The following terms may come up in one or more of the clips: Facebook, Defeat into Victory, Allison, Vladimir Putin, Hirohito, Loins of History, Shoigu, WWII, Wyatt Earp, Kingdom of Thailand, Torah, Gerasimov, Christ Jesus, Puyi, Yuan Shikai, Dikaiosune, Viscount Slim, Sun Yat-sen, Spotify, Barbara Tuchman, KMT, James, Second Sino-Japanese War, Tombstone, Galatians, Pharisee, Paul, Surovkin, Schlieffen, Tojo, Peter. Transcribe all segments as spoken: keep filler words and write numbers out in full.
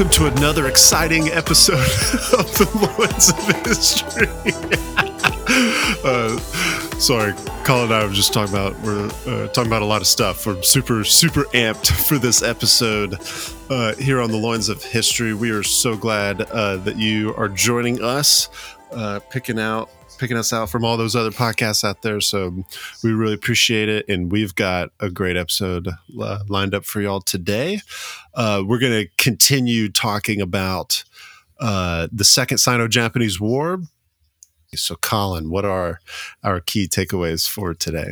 welcome to another exciting episode of the Loins of History. uh, sorry, Colin and I were just talking about we're uh, talking about a lot of stuff. We're super super amped for this episode uh, here on the Loins of History. We are so glad uh, that you are joining us, uh, picking out picking us out from all those other podcasts out there. So we really appreciate it. And we've got a great episode uh, lined up for y'all today. Uh, we're going to continue talking about uh, the Second Sino-Japanese War. So Colin, what are our key takeaways for today?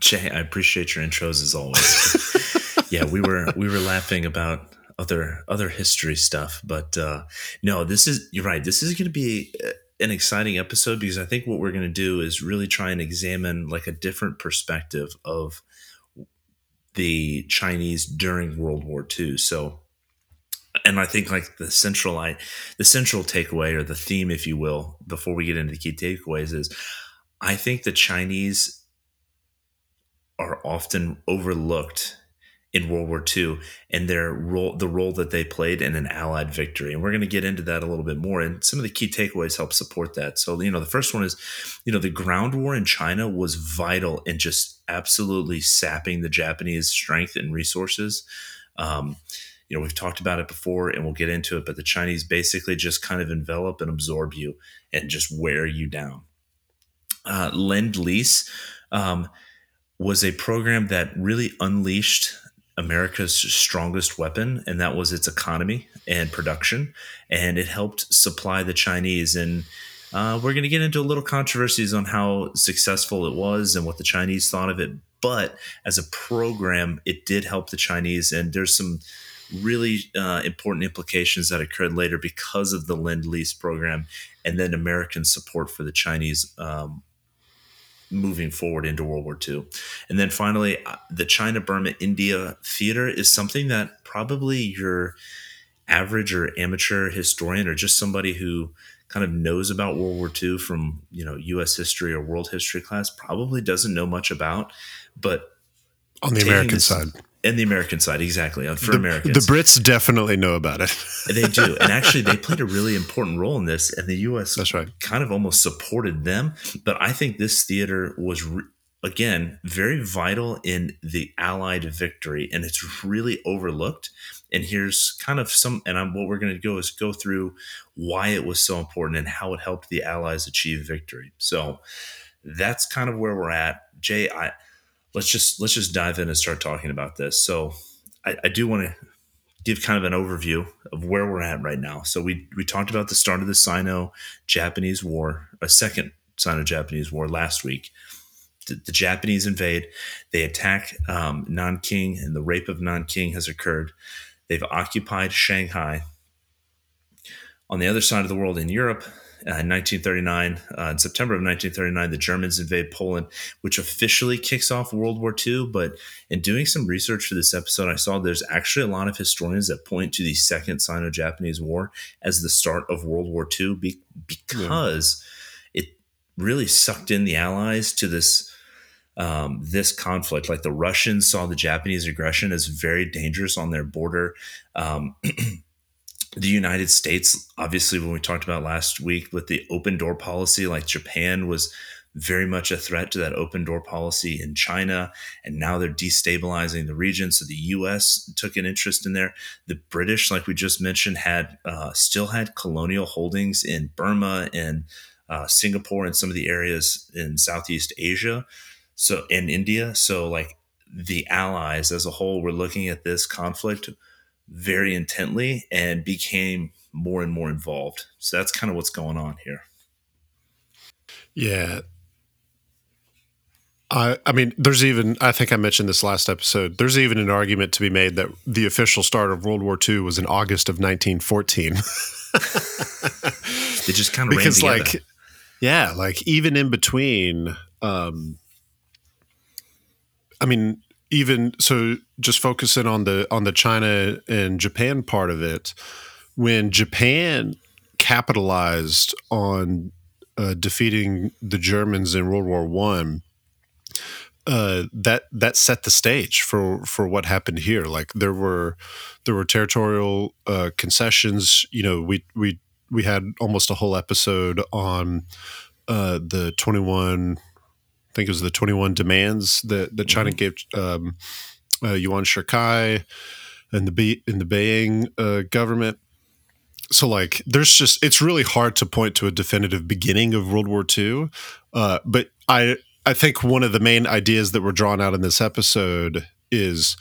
Jay, I appreciate your intros as always. yeah, we were, we were laughing about other, other history stuff, but uh, no, this is, you're right. This is going to be uh, an exciting episode, because I think what we're going to do is really try and examine like a different perspective of the Chinese during World War Two. So, and I think like the central, I, the central takeaway or the theme, if you will, before we get into the key takeaways is I think the Chinese are often overlooked in World War Two and their role, the role that they played in an Allied victory. And we're going to get into that a little bit more. And some of the key takeaways help support that. So, you know, the first one is, you know, the ground war in China was vital in just absolutely sapping the Japanese strength and resources. Um, you know, we've talked about it before and we'll get into it, but the Chinese basically just kind of envelop and absorb you and just wear you down. Uh, Lend-Lease um, was a program that really unleashed America's strongest weapon, and that was its economy and production, and it helped supply the Chinese. And uh, we're going to get into a little controversies on how successful it was and what the Chinese thought of it, but as a program, it did help the Chinese, and there's some really uh, important implications that occurred later because of the Lend-Lease program and then American support for the Chinese um moving forward into World War Two. And then finally, the China Burma India theater is something that probably your average or amateur historian or just somebody who kind of knows about World War Two from, you know, U S history or world history class probably doesn't know much about. But on the American this, side. And the American side, exactly. For the, Americans. The Brits definitely know about it. They do. And actually, they played a really important role in this. And the U S That's right. kind of almost supported them. But I think this theater was, re- again, very vital in the Allied victory. And it's really overlooked. And here's kind of some – and I'm, what we're going to go is go through why it was so important and how it helped the Allies achieve victory. So that's kind of where we're at. Jay, I – Let's just let's just dive in and start talking about this. So I, I do want to give kind of an overview of where we're at right now. So we we talked about the start of the Sino-Japanese War, a second Sino-Japanese War last week. The, the Japanese invade. They attack um, Nanking, and the rape of Nanking has occurred. They've occupied Shanghai. On the other side of the world in Europe, Uh, in nineteen thirty-nine, uh, in September of nineteen thirty-nine, the Germans invade Poland, which officially kicks off World War Two. But in doing some research for this episode, I saw there's actually a lot of historians that point to the Second Sino-Japanese War as the start of World War Two be- because yeah. it really sucked in the Allies to this um, this conflict. Like the Russians saw the Japanese aggression as very dangerous on their border. Um The United States, obviously, when we talked about last week with the open door policy, like Japan was very much a threat to that open door policy in China. And now they're destabilizing the region. So the U S took an interest in there. The British, like we just mentioned, had uh, still had colonial holdings in Burma and uh, Singapore and some of the areas in Southeast Asia. So in India. So like the Allies as a whole were looking at this conflict very intently and became more and more involved. So that's kind of what's going on here. Yeah. I I mean, there's even, I think I mentioned this last episode, there's even an argument to be made that the official start of World War Two was in August of nineteen fourteen. It just kind of because ran together. Like, yeah, like even in between, um, I mean, even so, just focusing on the on the China and Japan part of it, when Japan capitalized on uh, defeating the Germans in World War One, uh, that that set the stage for for what happened here. Like there were there were territorial uh, concessions. You know, we we we had almost a whole episode on uh, the twenty-one. I think it was the twenty-one demands that that China mm-hmm. gave um, uh, Yuan Shikai and the Be- and the Beiyang uh, government. So, like, there's just, it's really hard to point to a definitive beginning of World War Two. Uh, but I I think one of the main ideas that were drawn out in this episode is,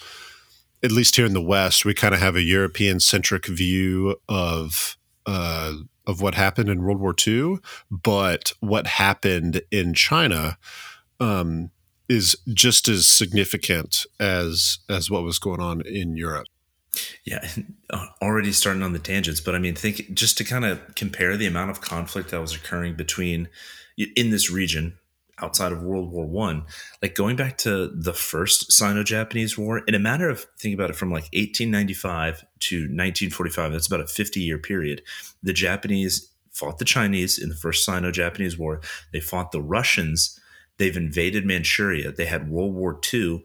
at least here in the West, we kind of have a European-centric view of uh, of what happened in World War Two. But what happened in China um, is just as significant as as what was going on in Europe. Yeah, already starting on the tangents, but I mean, think just to kind of compare the amount of conflict that was occurring between in this region outside of World War One, like going back to the First Sino-Japanese War, in a matter of, think about it, from like eighteen ninety-five to nineteen forty-five, that's about a fifty-year period. The Japanese fought the Chinese in the First Sino-Japanese War. They fought the Russians. They've invaded Manchuria. They had World War Two.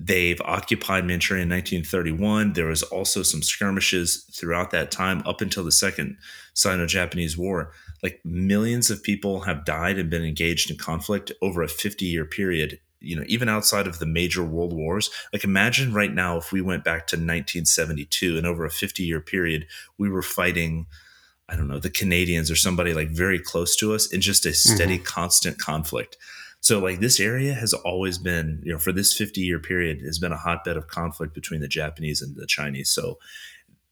They've occupied Manchuria in nineteen thirty-one. There was also some skirmishes throughout that time up until the Second Sino-Japanese War. Like millions of people have died and been engaged in conflict over a fifty-year period, you know, even outside of the major world wars. Like imagine right now if we went back to nineteen seventy-two and over a fifty-year period, we were fighting, I don't know, the Canadians or somebody like very close to us in just a steady, mm-hmm. constant conflict. So like this area has always been, you know, for this fifty-year period has been a hotbed of conflict between the Japanese and the Chinese. So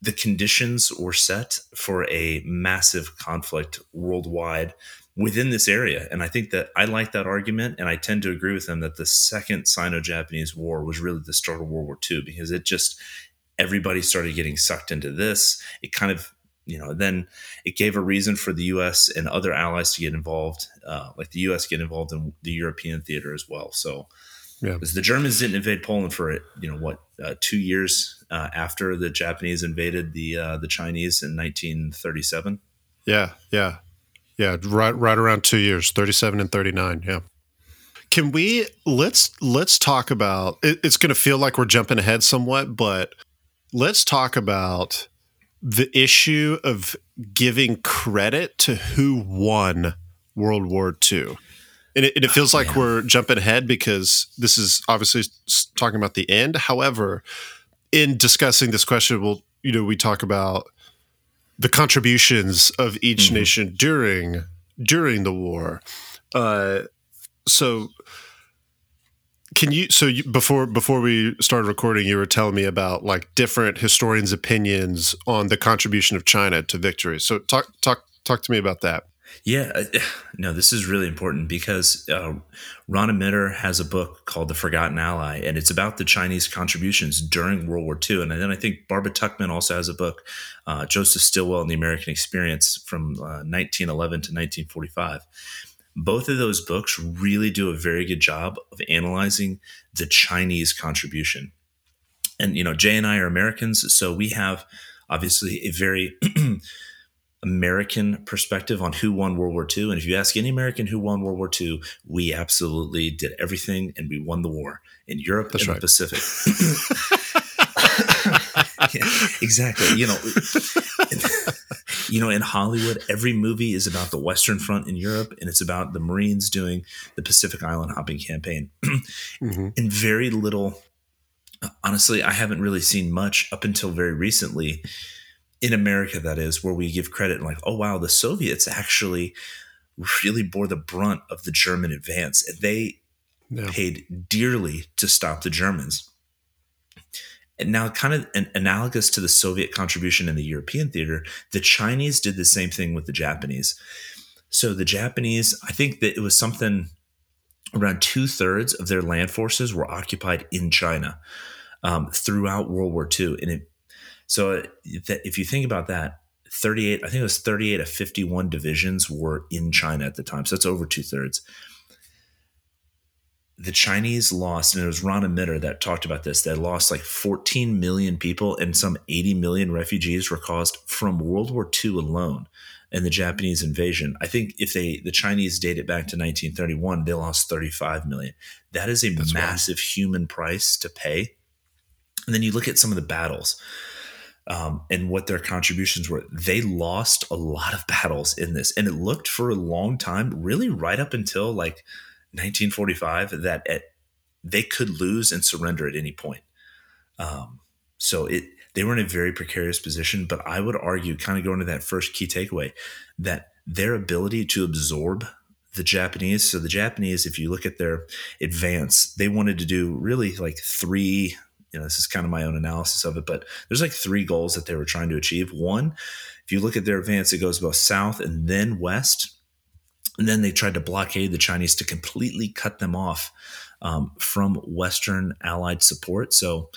the conditions were set for a massive conflict worldwide within this area. And I think that I like that argument, and I tend to agree with them that the Second Sino-Japanese War was really the start of World War Two, because it just, everybody started getting sucked into this. It kind of, you know, then it gave a reason for the U S and other allies to get involved, uh, like the U S get involved in the European theater as well. So yeah. 'Cause the Germans didn't invade Poland for, you know, what, uh, two years uh, after the Japanese invaded the uh, the Chinese in nineteen thirty-seven. Yeah, yeah, yeah. Right, right around two years, thirty-seven and thirty-nine. Yeah. Can we let's let's talk about? It, it's going to feel like we're jumping ahead somewhat, but let's talk about the issue of giving credit to who won World War Two. And it, and it feels oh, like yeah. we're jumping ahead because this is obviously talking about the end. However, in discussing this question, we'll, you know, we talk about the contributions of each mm-hmm. nation during during the war. Uh, so Can you so you, before before we started recording, you were telling me about like different historians' opinions on the contribution of China to victory. So talk talk talk to me about that. Yeah, no, this is really important because uh, Rana Mitter has a book called The Forgotten Ally, and it's about the Chinese contributions during World War Two. And then I think Barbara Tuchman also has a book, uh, Joseph Stilwell and the American Experience, from uh, nineteen eleven to nineteen forty-five. Both of those books really do a very good job of analyzing the Chinese contribution. And, you know, Jay and I are Americans, so we have obviously a very American perspective on who won World War Two. And if you ask any American who won World War Two, we absolutely did everything and we won the war in Europe That's and right. the Pacific. Yeah, exactly. You know, you know, in Hollywood, every movie is about the Western Front in Europe, and it's about the Marines doing the Pacific Island hopping campaign. mm-hmm. And very little, honestly, I haven't really seen much up until very recently in America, that is, where we give credit and like, oh, wow, the Soviets actually really bore the brunt of the German advance, and they yeah. paid dearly to stop the Germans. And now kind of an, analogous to the Soviet contribution in the European theater, the Chinese did the same thing with the Japanese. So the Japanese, I think that it was something around two thirds of their land forces were occupied in China um, throughout World War Two. And it, so if you think about that, thirty-eight, I think it was thirty-eight of fifty-one divisions were in China at the time. So that's over two thirds. The Chinese lost, and it was Rana Mitter that talked about this, they lost like fourteen million people, and some eighty million refugees were caused from World War Two alone. and the Japanese invasion, I think if they the Chinese date it back to nineteen thirty-one, they lost thirty-five million. That is a That's massive right. human price to pay. And then you look at some of the battles um, and what their contributions were. They lost a lot of battles in this. And it looked for a long time, really right up until like nineteen forty-five, that at, they could lose and surrender at any point. Um, so it they were in a very precarious position. But I would argue, kind of going to that first key takeaway, that their ability to absorb the Japanese. So the Japanese, if you look at their advance, they wanted to do really like three You know, this is kind of my own analysis of it, but there's like three goals that they were trying to achieve. One, if you look at their advance, it goes both south and then west. And then they tried to blockade the Chinese to completely cut them off um, from Western allied support. So,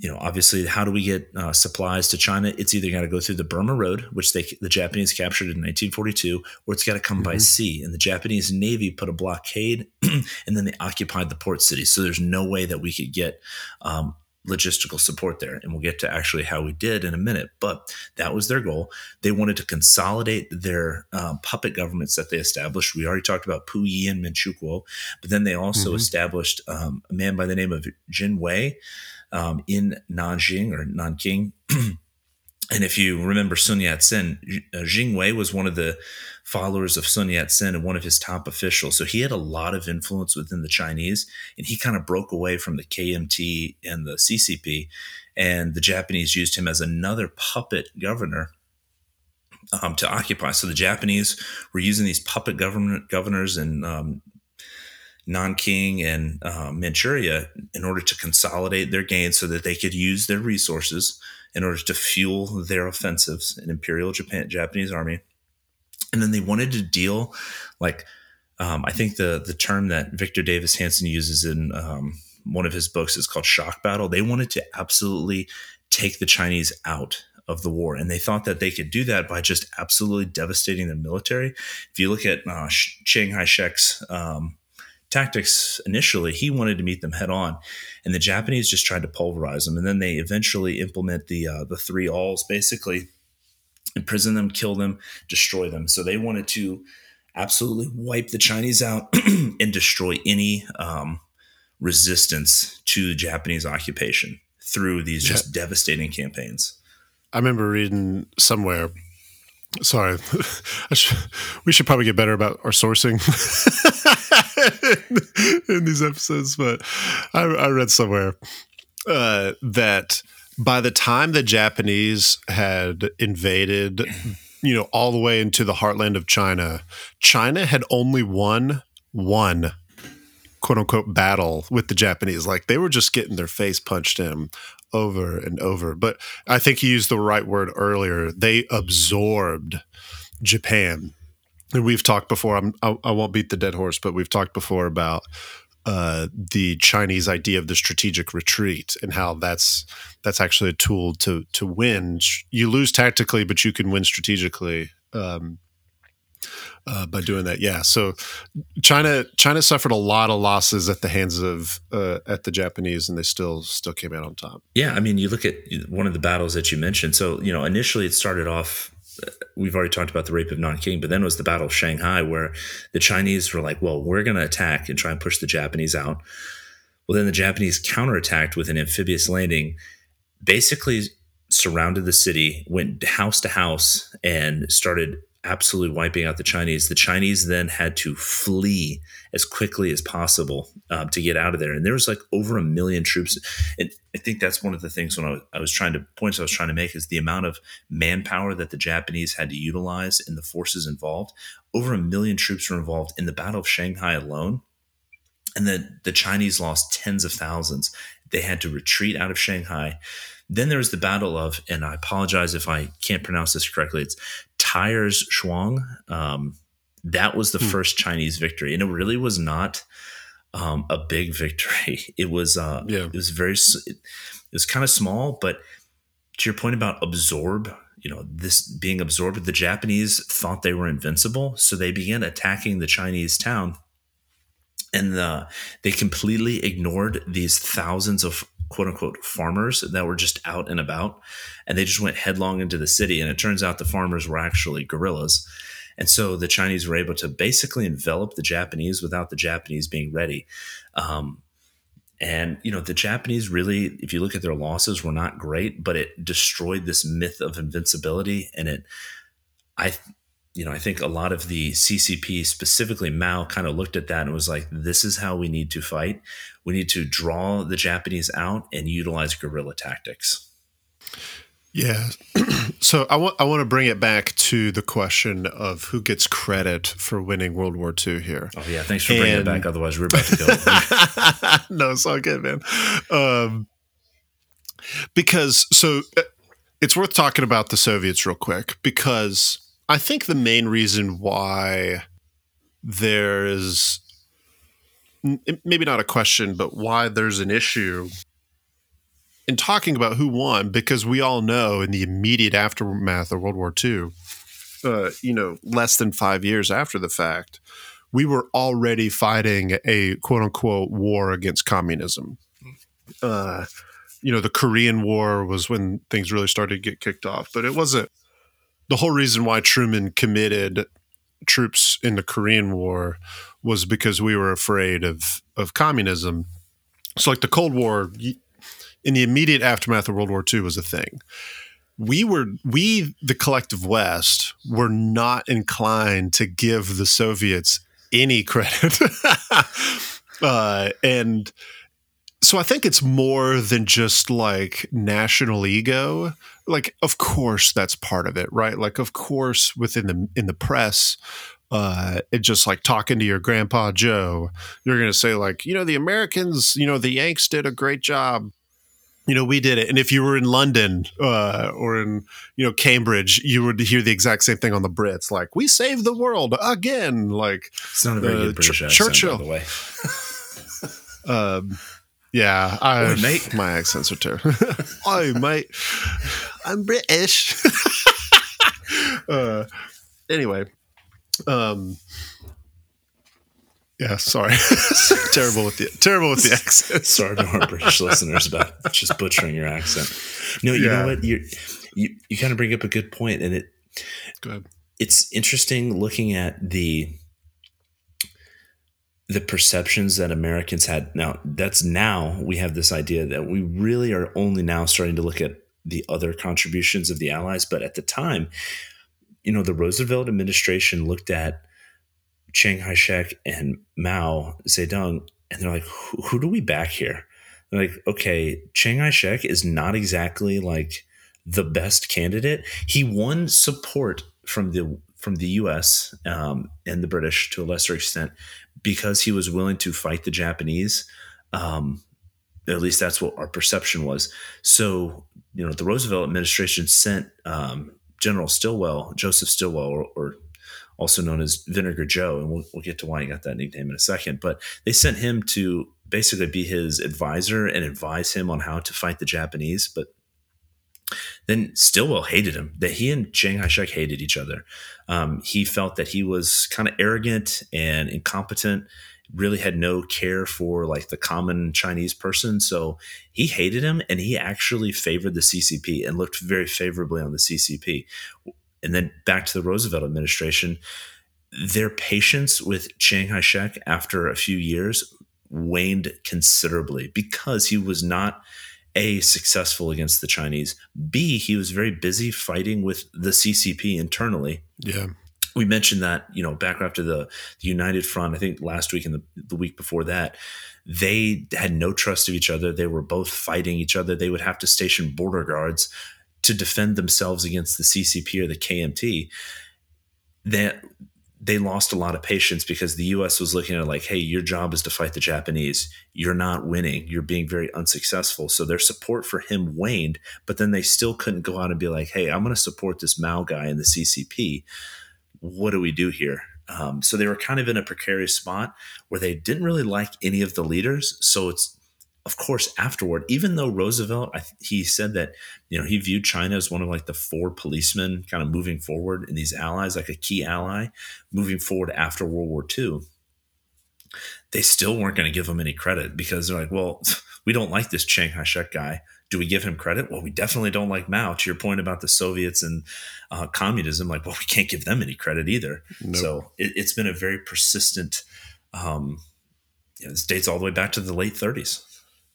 you know, obviously, how do we get uh, supplies to China? It's either got to go through the Burma Road, which they the Japanese captured in nineteen forty-two, or it's got to come mm-hmm. by sea. And the Japanese Navy put a blockade, and then they occupied the port city. So there's no way that we could get um, logistical support there. And we'll get to actually how we did in a minute. But that was their goal. They wanted to consolidate their um, puppet governments that they established. We already talked about Puyi and Manchukuo, but then they also mm-hmm. established um, a man by the name of Jingwei. Um, in Nanjing or Nanking. And if you remember Sun Yat-sen, uh, Jingwei was one of the followers of Sun Yat-sen and one of his top officials. So he had a lot of influence within the Chinese, and he kind of broke away from the K M T and the C C P, and the Japanese used him as another puppet governor um, to occupy. So the Japanese were using these puppet government governors and um Nanking and uh, Manchuria in order to consolidate their gains so that they could use their resources in order to fuel their offensives in Imperial Japan, Japanese army. And then they wanted to deal like, um, I think the, the term that Victor Davis Hanson uses in um, one of his books is called shock battle. They wanted to absolutely take the Chinese out of the war. And they thought that they could do that by just absolutely devastating their military. If you look at uh, Chiang Kai-shek's um, tactics initially, he wanted to meet them head on, and the Japanese just tried to pulverize them. And then they eventually implement the uh, the three alls, basically imprison them, kill them, destroy them. So they wanted to absolutely wipe the Chinese out and destroy any um, resistance to Japanese occupation through these yeah. just devastating campaigns. I remember reading somewhere. Sorry, I should, we should probably get better about our sourcing in, in these episodes. But I, I read somewhere uh, that by the time the Japanese had invaded, you know, all the way into the heartland of China, China had only won one "quote unquote" battle with the Japanese. Like they were just getting their face punched in over and over. But I think you used the right word earlier. They absorbed Japan. And we've talked before, I'm, I, I won't beat the dead horse, but we've talked before about uh, the Chinese idea of the strategic retreat and how that's that's actually a tool to to win. You lose tactically, but you can win strategically um, uh, by doing that. Yeah. So China China suffered a lot of losses at the hands of uh, at the Japanese, and they still still came out on top. Yeah, I mean, you look at one of the battles that you mentioned. So you know, initially it started off. We've already talked about the rape of Nanking, but then it was the Battle of Shanghai, where the Chinese were like, "Well, we're going to attack and try and push the Japanese out." Well, then the Japanese counterattacked with an amphibious landing, basically surrounded the city, went house to house, and started absolutely wiping out the Chinese. The Chinese then had to flee as quickly as possible uh, to get out of there. And there was like over a million troops. And I think that's one of the things when I was, I was trying to points I was trying to make is the amount of manpower that the Japanese had to utilize and the forces involved. Over a million troops were involved in the Battle of Shanghai alone. And then the Chinese lost tens of thousands. They had to retreat out of Shanghai. Then there was the Battle of, and I apologize if I can't pronounce this correctly, it's Tires Shuang. Um, that was the mm. first Chinese victory, and it really was not um, a big victory. It was, uh, yeah. it was very, it was kind of small. But to your point about absorb, you know, this being absorbed, the Japanese thought they were invincible, so they began attacking the Chinese town, and uh, they completely ignored these thousands of quote unquote farmers that were just out and about, and they just went headlong into the city. And it turns out the farmers were actually guerrillas. And so the Chinese were able to basically envelop the Japanese without the Japanese being ready. Um, and, you know, the Japanese really, if you look at their losses, were not great, but it destroyed this myth of invincibility. And it, I, you know, I think a lot of the C C P, specifically Mao, kind of looked at that and was like, this is how we need to fight. We need to draw the Japanese out and utilize guerrilla tactics. Yeah. So I want I want to bring it back to the question of who gets credit for winning World War Two here. Oh, yeah. Thanks for bringing and, it back. Otherwise, we're about to go. No, it's all good, man. Um, because so it's worth talking about the Soviets real quick, because I think the main reason why there is maybe not a question, but why there's an issue in talking about who won, because we all know in the immediate aftermath of World War Two, uh, you know, less than five years after the fact, we were already fighting a quote unquote war against communism. Uh, you know, the Korean War was when things really started to get kicked off, but it wasn't. The whole reason why Truman committed troops in the Korean War was because we were afraid of, of communism. So like the Cold War in the immediate aftermath of World War Two was a thing. We were, we, the collective West, were not inclined to give the Soviets any credit. uh, and so I think it's more than just like national ego. Like, of course, that's part of it, right? Like, of course, within the in the press, uh, it just like talking to your grandpa Joe, you're going to say like, you know, the Americans, you know, the Yanks did a great job. You know, we did it. And if you were in London uh, or in, you know, Cambridge, you would hear the exact same thing on the Brits. Like, we saved the world again. Like, it's not a very good British accent, Churchill, by the way. um, Yeah, I, mate. My accents are terrible. Oh, mate, I'm British. uh, anyway, um, yeah, sorry, terrible with the terrible with the accent. Sorry to our British listeners about just butchering your accent. No, you yeah. know what you you you kind of bring up a good point, and it Go ahead. It's interesting looking at the. the perceptions that Americans had. Now, that's now we have this idea that we really are only now starting to look at the other contributions of the Allies. But at the time, you know, the Roosevelt administration looked at Chiang Kai-shek and Mao Zedong, and they're like, who, who do we back here? They're like, okay, Chiang Kai-shek is not exactly like the best candidate. He won support from the from the U S um, and the British to a lesser extent, because he was willing to fight the Japanese. Um, at least that's what our perception was. So, you know, the Roosevelt administration sent um, General Stilwell, Joseph Stilwell, or, or also known as Vinegar Joe, and we'll, we'll get to why he got that nickname in a second, but they sent him to basically be his advisor and advise him on how to fight the Japanese. But then Stilwell hated him, that he and Chiang Kai-shek hated each other. Um, he felt that he was kind of arrogant and incompetent, really had no care for like the common Chinese person. So he hated him, and he actually favored the C C P and looked very favorably on the C C P. And then back to the Roosevelt administration, their patience with Chiang Kai-shek after a few years waned considerably, because he was not – A, successful against the Chinese. B, he was very busy fighting with the C C P internally. Yeah. We mentioned that, you know, back after the, the United Front, I think last week and the, the week before that, they had no trust of each other. They were both fighting each other. They would have to station border guards to defend themselves against the C C P or the K M T. That they lost a lot of patience, because the U S was looking at it like, hey, your job is to fight the Japanese. You're not winning. You're being very unsuccessful. So their support for him waned, but then they still couldn't go out and be like, hey, I'm going to support this Mao guy in the C C P. What do we do here? Um, so they were kind of in a precarious spot where they didn't really like any of the leaders. So it's, of course, afterward, even though Roosevelt, I th- he said that, you know, he viewed China as one of like the four policemen kind of moving forward in these allies, like a key ally moving forward after World War Two. They still weren't going to give him any credit, because they're like, well, we don't like this Chiang Kai-shek guy. Do we give him credit? Well, we definitely don't like Mao. To your point about the Soviets and uh, communism, like, well, we can't give them any credit either. Nope. So it, it's been a very persistent, um, you know, this dates all the way back to the late thirties.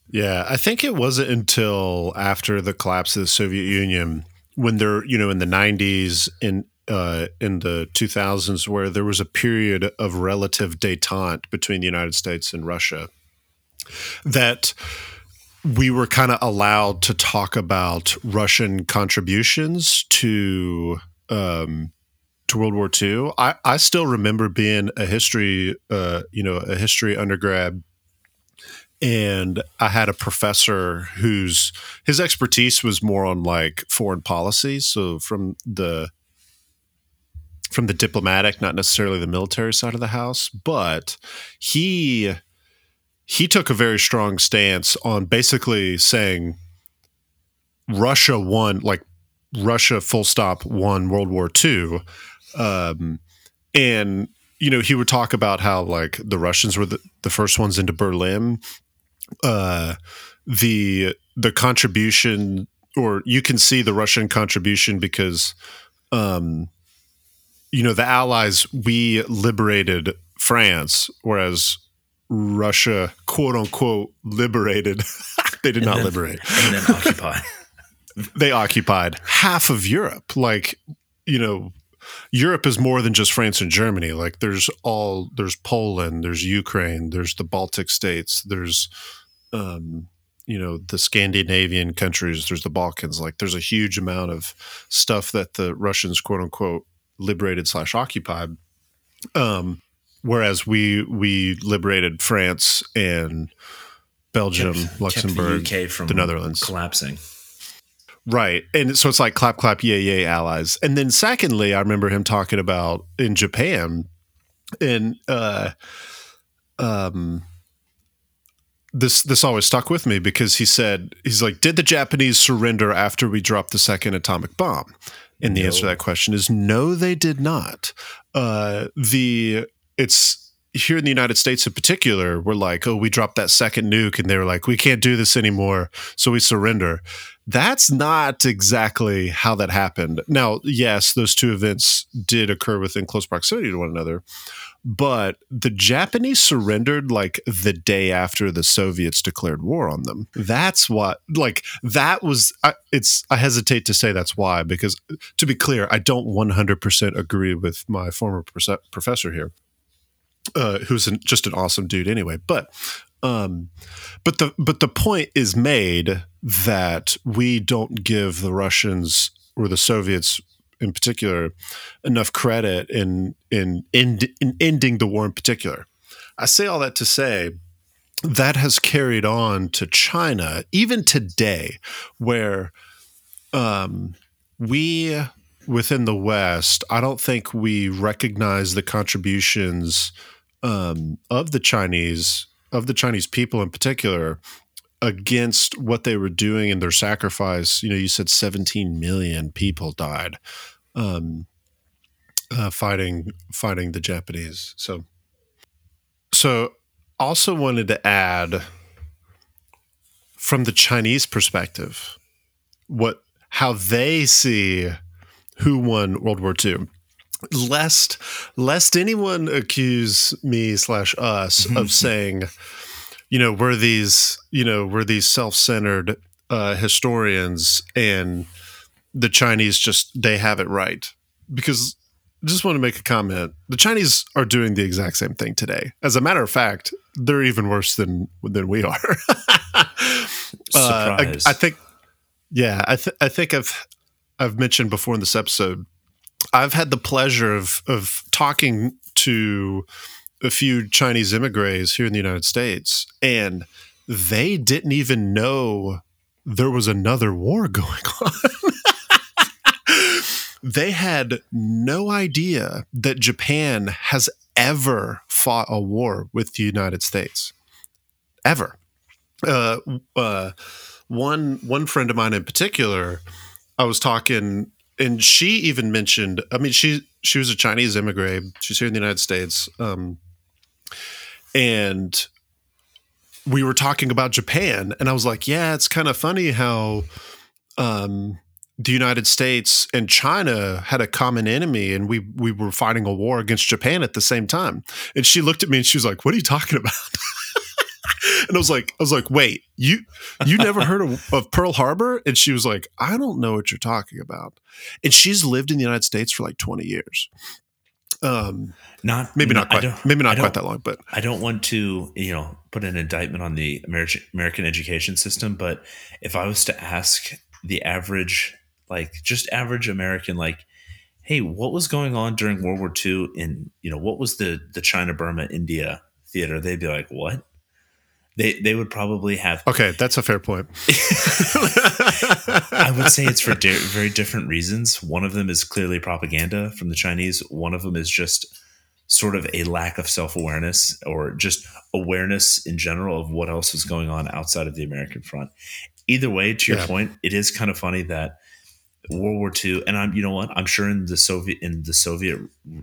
Yeah, I think it wasn't until after the collapse of the Soviet Union when they're, you know, in the nineties and uh, in the two thousands where there was a period of relative détente between the United States and Russia that we were kind of allowed to talk about Russian contributions to um, to World War Two. I, I still remember being a history, uh, you know, a history undergrad, and I had a professor whose his expertise was more on like foreign policy, so from the from the diplomatic, not necessarily the military side of the house, but he. He took a very strong stance on basically saying Russia won, like Russia full stop won World War Two. Um, and, you know, he would talk about how like the Russians were the, the first ones into Berlin. Uh, the, the contribution, or you can see the Russian contribution because, um, you know, the Allies, we liberated France, whereas Russia, quote unquote, liberated. They did and not then, liberate. And then occupied. They occupied half of Europe. Like, you know, Europe is more than just France and Germany. Like, there's all, there's Poland, there's Ukraine, there's the Baltic states, there's, um, you know, the Scandinavian countries, there's the Balkans. Like, there's a huge amount of stuff that the Russians, quote unquote, liberated slash occupied. Um, Whereas we we liberated France and Belgium, kept, Luxembourg, kept the U K from the Netherlands collapsing, right? And so it's like clap clap, yay yay, allies. And then secondly, I remember him talking about in Japan, and uh, um, this this always stuck with me because he said he's like, did the Japanese surrender after we dropped the second atomic bomb? And the no. answer to that question is no, they did not. Uh, the It's here in the United States in particular, we're like, oh, we dropped that second nuke and they were like, we can't do this anymore, so we surrender. That's not exactly how that happened. Now, yes, those two events did occur within close proximity to one another, but the Japanese surrendered like the day after the Soviets declared war on them. That's what, like, that was, I, it's, I hesitate to say that's why, because to be clear, I don't one hundred percent agree with my former perse- professor here. Uh, who's an, just an awesome dude anyway, but um, but the but the point is made that we don't give the Russians or the Soviets in particular enough credit in in, in in ending the war in particular. I say all that to say that has carried on to China even today, where um, we within the West, I don't think we recognize the contributions um, of the Chinese, of the Chinese people in particular, against what they were doing and their sacrifice. You know, you said seventeen million people died um, uh, fighting fighting the Japanese. So, so also wanted to add from the Chinese perspective, what how they see who won World War Two. Lest, lest anyone accuse me slash us of saying, you know, we're these, you know, we're these self-centered uh, historians and the Chinese just, they have it right. Because I just want to make a comment. The Chinese are doing the exact same thing today. As a matter of fact, they're even worse than, than we are. Surprise. Uh, I, I think, yeah, I, th- I think I've, I've mentioned before in this episode, I've had the pleasure of of talking to a few Chinese immigrants here in the United States, and they didn't even know there was another war going on. They had no idea that Japan has ever fought a war with the United States. Ever. Uh, uh, one one friend of mine in particular, I was talking, and she even mentioned, I mean, she she was a Chinese immigrant. She's here in the United States. Um, and we were talking about Japan, and I was like, yeah, it's kind of funny how um, the United States and China had a common enemy, and we we were fighting a war against Japan at the same time. And she looked at me and she was like, what are you talking about? And I was like, I was like, wait, you you never heard of, of Pearl Harbor? And she was like, I don't know what you're talking about. And she's lived in the United States for like twenty years. Um, not maybe not quite, maybe not quite that long, but I don't want to, you know, put an indictment on the American American education system. But if I was to ask the average, like just average American, like, hey, what was going on during World War Two? And, you know, what was the, the China Burma India theater? They'd be like, what? They they would probably have. Okay, that's a fair point. I would say it's for di- very different reasons. One of them is clearly propaganda from the Chinese. One of them is just sort of a lack of self-awareness, or just awareness in general of what else is going on outside of the American front. Either way, to your yeah. point, it is kind of funny that World War Two, and I'm, you know what, I'm sure in the Soviet in the Soviet,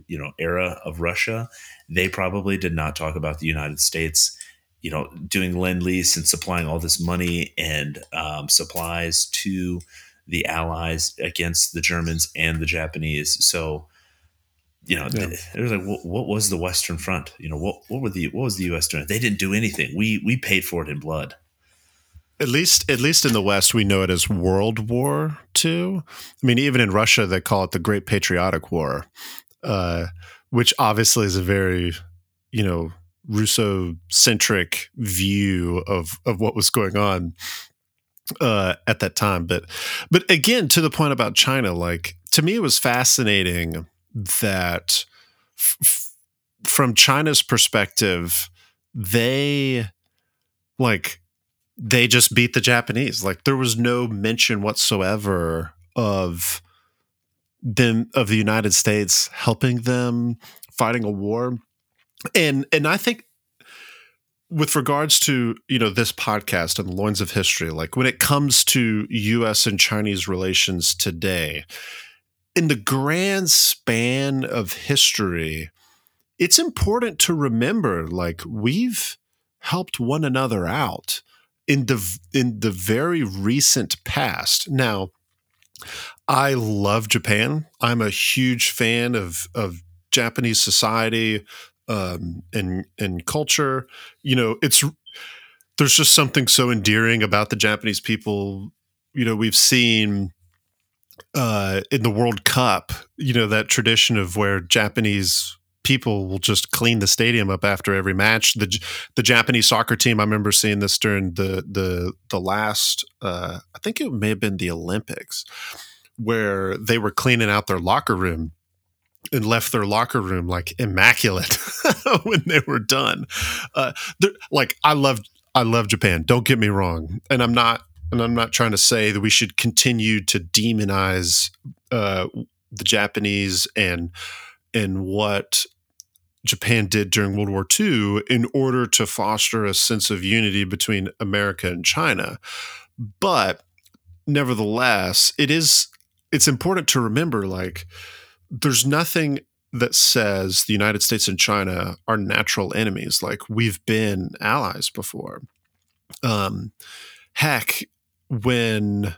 you know, era of Russia, they probably did not talk about the United States, you know, doing Lend-Lease and supplying all this money and um, supplies to the Allies against the Germans and the Japanese. So, you know, yeah. it was like, what, what was the Western Front? You know, what what were the what was the U S doing? They didn't do anything. We we paid for it in blood. At least, at least in the West, we know it as World War Two. I mean, even in Russia, they call it the Great Patriotic War, uh, which obviously is a very, you know, Russo-centric view of, of what was going on uh, at that time. But but again, to the point about China, like, to me, it was fascinating that f- from China's perspective, they, like, they just beat the Japanese. Like, there was no mention whatsoever of them, of the United States helping them, fighting a war. And and I think with regards to, you know, this podcast and the Loins of History, like when it comes to U S and Chinese relations today, in the grand span of history, it's important to remember, like, we've helped one another out in the in the very recent past. Now, I love Japan. I'm a huge fan of of Japanese society. Um, and and culture, you know, it's there's just something so endearing about the Japanese people. You know, we've seen uh, in the World Cup, you know, that tradition of where Japanese people will just clean the stadium up after every match. The the Japanese soccer team, I remember seeing this during the the the last, uh, I think it may have been the Olympics, where they were cleaning out their locker room and left their locker room like immaculate when they were done. Uh, like I love, I love Japan. Don't get me wrong, and I'm not, and I'm not trying to say that we should continue to demonize uh, the Japanese and and what Japan did during World War Two in order to foster a sense of unity between America and China. But nevertheless, it is it's important to remember, like, there's nothing that says the United States and China are natural enemies. Like, we've been allies before. Um, heck, when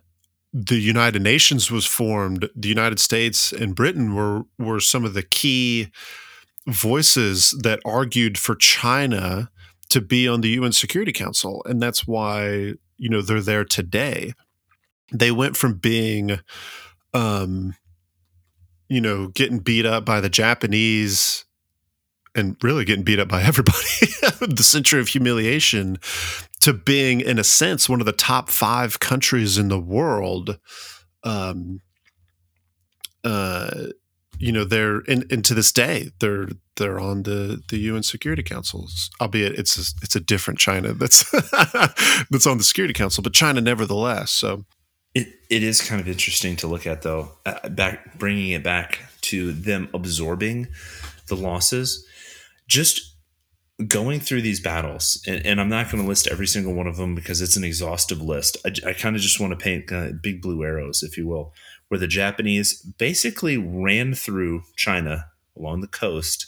the United Nations was formed, the United States and Britain were, were some of the key voices that argued for China to be on the U N Security Council. And that's why, you know, they're there today. They went from being, um, you know, getting beat up by the Japanese and really getting beat up by everybody, the century of humiliation, to being, in a sense, one of the top five countries in the world. Um, uh, you know, they're, and, and to this day, they're, they're on the, the U N Security Councils, albeit it's a, it's a different China that's, that's on the Security Council, but China nevertheless. So, It it is kind of interesting to look at, though, uh, back bringing it back to them absorbing the losses, just going through these battles. And, and I'm not going to list every single one of them because it's an exhaustive list. I, I kind of just want to paint kind of big blue arrows, if you will, where the Japanese basically ran through China along the coast.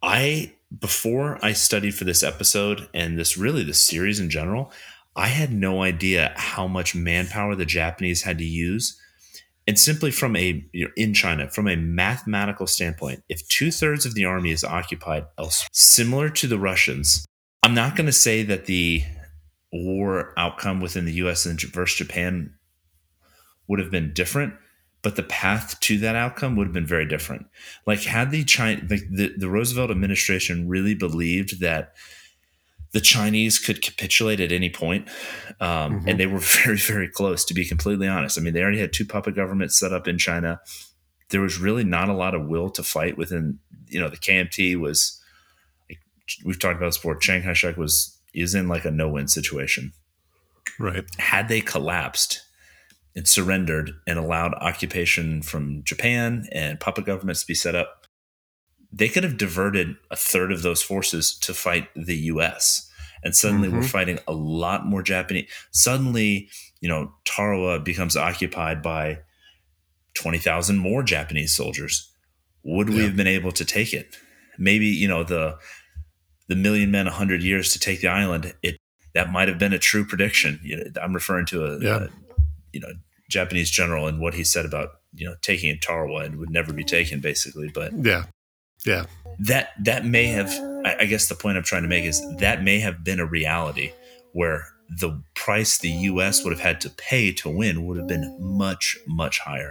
I before I studied for this episode and this really this series in general, I had no idea how much manpower the Japanese had to use. And simply from a, you know, in China, from a mathematical standpoint, if two thirds of the army is occupied elsewhere, similar to the Russians, I'm not going to say that the war outcome within the U S and versus Japan would have been different, but the path to that outcome would have been very different. Like had the China, the, the, the Roosevelt administration really believed that the Chinese could capitulate at any point, um, mm-hmm. and they were very, very close, to be completely honest. I mean, they already had two puppet governments set up in China. There was really not a lot of will to fight within, you know, the K M T was, like, we've talked about this before, Chiang Kai-shek was is in like a no-win situation. Right. Had they collapsed and surrendered and allowed occupation from Japan and puppet governments to be set up, they could have diverted a third of those forces to fight the U S. And suddenly mm-hmm. we're fighting a lot more Japanese. Suddenly, you know, Tarawa becomes occupied by twenty thousand more Japanese soldiers. Would yeah. we have been able to take it? Maybe, you know, the the million men, one hundred years to take the island, it that might have been a true prediction. You know, I'm referring to a, yeah. a you know, Japanese general and what he said about, you know, taking Tarawa and would never be taken, basically. But yeah. Yeah, that that may have, I guess the point I'm trying to make is that may have been a reality where the price the U S would have had to pay to win would have been much, much higher.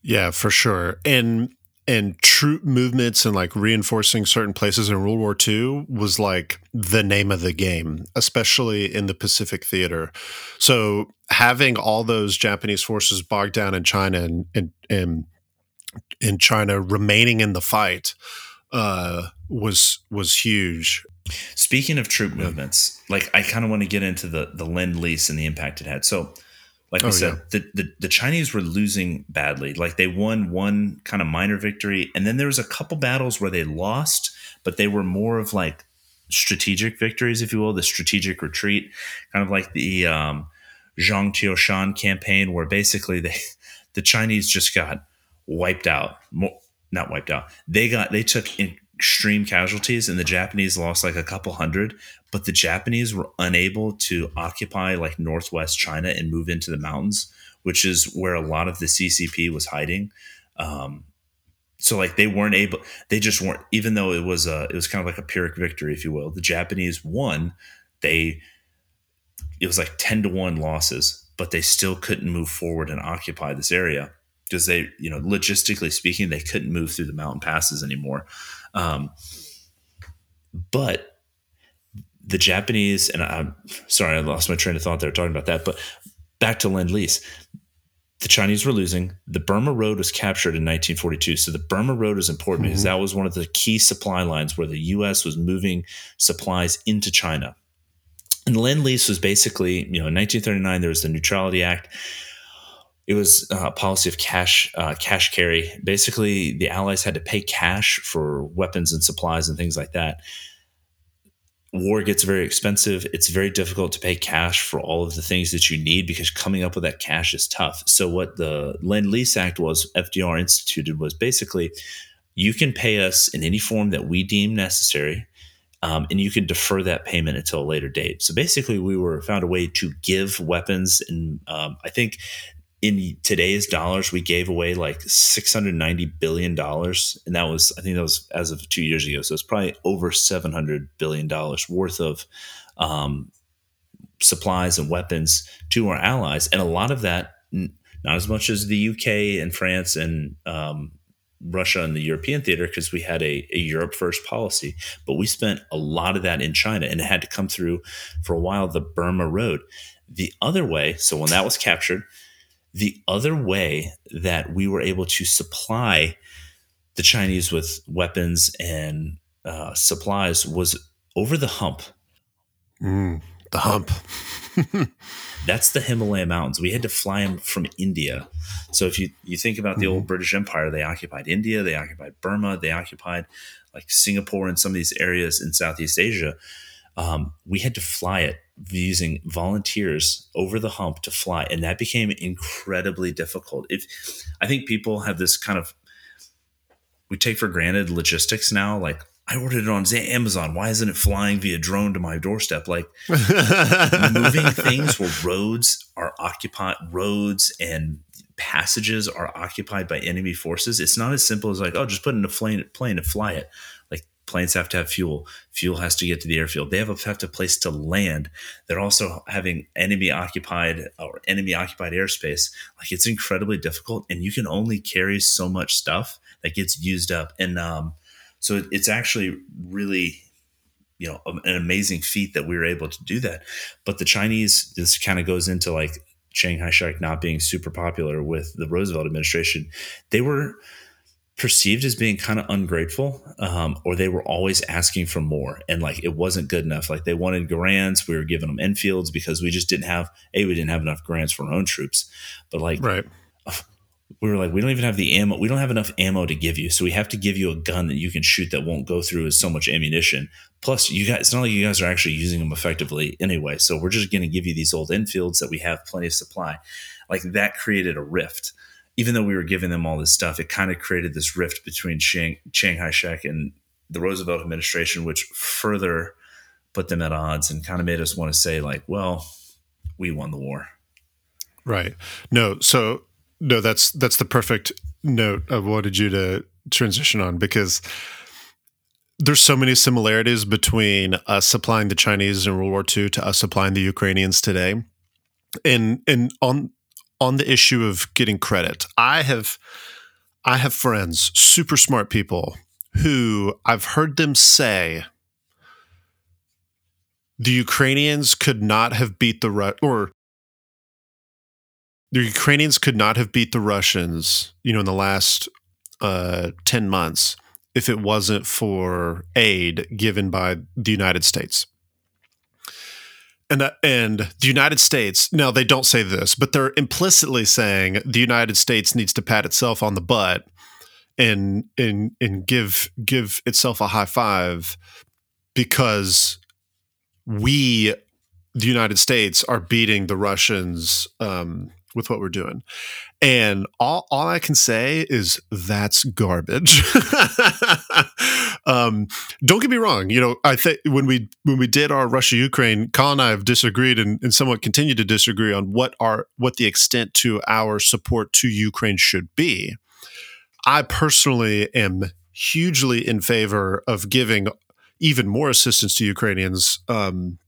Yeah, for sure. And and troop movements and like reinforcing certain places in World War Two was like the name of the game, especially in the Pacific theater. So having all those Japanese forces bogged down in China and and, and in China remaining in the fight uh, was was huge. Speaking of troop yeah. movements, like I kind of want to get into the the Lend-Lease and the impact it had. So like oh, I said, yeah. the, the, the Chinese were losing badly. Like they won one kind of minor victory. And then there was a couple battles where they lost, but they were more of like strategic victories, if you will, the strategic retreat, kind of like the um, Zhang Tioshan campaign, where basically they, the Chinese just got wiped out, Mo- not wiped out. They got, they took extreme casualties and the Japanese lost like a couple hundred, but the Japanese were unable to occupy like Northwest China and move into the mountains, which is where a lot of the C C P was hiding. Um, so like they weren't able, they just weren't, even though it was a, it was kind of like a Pyrrhic victory, if you will, the Japanese won. They, it was like ten to one losses, but they still couldn't move forward and occupy this area. Because they, you know, logistically speaking, they couldn't move through the mountain passes anymore. Um, but the Japanese, and I'm sorry, I lost my train of thought there talking about that, but back to Lend-Lease. The Chinese were losing. The Burma Road was captured in nineteen forty-two. So the Burma Road is important mm-hmm. because that was one of the key supply lines where the U S was moving supplies into China. And Lend-Lease was basically, you know, in nineteen thirty-nine, there was the Neutrality Act. It was a policy of cash, uh, cash carry. Basically, the Allies had to pay cash for weapons and supplies and things like that. War gets very expensive. It's very difficult to pay cash for all of the things that you need because coming up with that cash is tough. So what the Lend-Lease Act was, F D R instituted, was basically you can pay us in any form that we deem necessary, um, and you can defer that payment until a later date. So basically, we were found a way to give weapons, and um, I think – in today's dollars, we gave away like six hundred ninety billion dollars. And that was, I think that was as of two years ago. So it's probably over seven hundred billion dollars worth of um, supplies and weapons to our allies. And a lot of that, not as much as the U K and France and um, Russia and the European theater, because we had a, a Europe first policy, but we spent a lot of that in China and it had to come through for a while, the Burma Road. The other way, so when that was captured, the other way that we were able to supply the Chinese with weapons and uh, supplies was over the hump. Mm, the hump. That's the Himalaya Mountains. We had to fly them from India. So if you, you think about the mm-hmm. old British Empire, they occupied India, they occupied Burma, they occupied like Singapore and some of these areas in Southeast Asia. Um, we had to fly it using volunteers over the hump to fly. And that became incredibly difficult. If I think people have this kind of we take for granted logistics now. Like, I ordered it on Amazon. Why isn't it flying via drone to my doorstep? Like moving things where roads are occupied, roads and passages are occupied by enemy forces. It's not as simple as like, oh, just put in a plane, plane and fly it. Like planes have to have fuel. Fuel has to get to the airfield. They have a, have to place to land. They're also having enemy occupied or enemy occupied airspace. Like it's incredibly difficult, and you can only carry so much stuff that gets used up. And, um, So it's actually really, you know, an amazing feat that we were able to do that. But the Chinese, this kind of goes into like Chiang Kai-shek not being super popular with the Roosevelt administration. They were perceived as being kind of ungrateful, um, or they were always asking for more. And like, it wasn't good enough. Like they wanted grants. We were giving them Enfields because we just didn't have, A, we didn't have enough grants for our own troops. But like, right. We were like, we don't even have the ammo. We don't have enough ammo to give you. So we have to give you a gun that you can shoot that won't go through with so much ammunition. Plus, you guys, it's not like you guys are actually using them effectively anyway. So we're just going to give you these old Enfields that we have plenty of supply. Like that created a rift. Even though we were giving them all this stuff, it kind of created this rift between Chiang, Chiang Kai-shek and the Roosevelt administration, which further put them at odds and kind of made us want to say like, well, we won the war. Right. No. So No, that's that's the perfect note of what did you to transition on, because there's so many similarities between us supplying the Chinese in World War Two to us supplying the Ukrainians today. And and on on the issue of getting credit, I have I have friends, super smart people, who I've heard them say the Ukrainians could not have beat the Ru- or the Ukrainians could not have beat the Russians, you know, in the last uh, ten months if it wasn't for aid given by the United States. And uh, and the United States, now they don't say this, but they're implicitly saying the United States needs to pat itself on the butt and and and give give itself a high five because we, the United States, are beating the Russians um with what we're doing. And all, all I can say is that's garbage. um, don't get me wrong. You know, I think when we, when we did our Russia-Ukraine, Colin and I have disagreed and, and somewhat continue to disagree on what our, what the extent to our support to Ukraine should be. I personally am hugely in favor of giving even more assistance to Ukrainians. Um,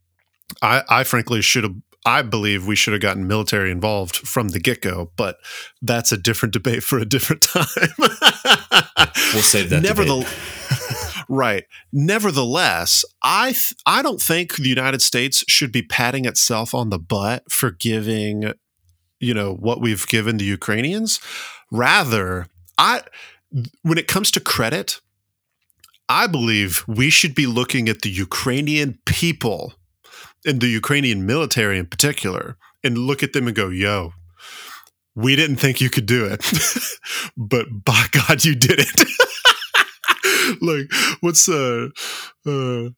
I, I frankly should have, I believe we should have gotten military involved from the get-go, but that's a different debate for a different time. We'll save that Neverthe- debate. Right. Nevertheless, I th- I don't think the United States should be patting itself on the butt for giving, you know, what we've given the Ukrainians. Rather, I when it comes to credit, I believe we should be looking at the Ukrainian people and the Ukrainian military in particular, and look at them and go, yo, we didn't think you could do it, but by God, you did it. Like, what's, uh, uh, you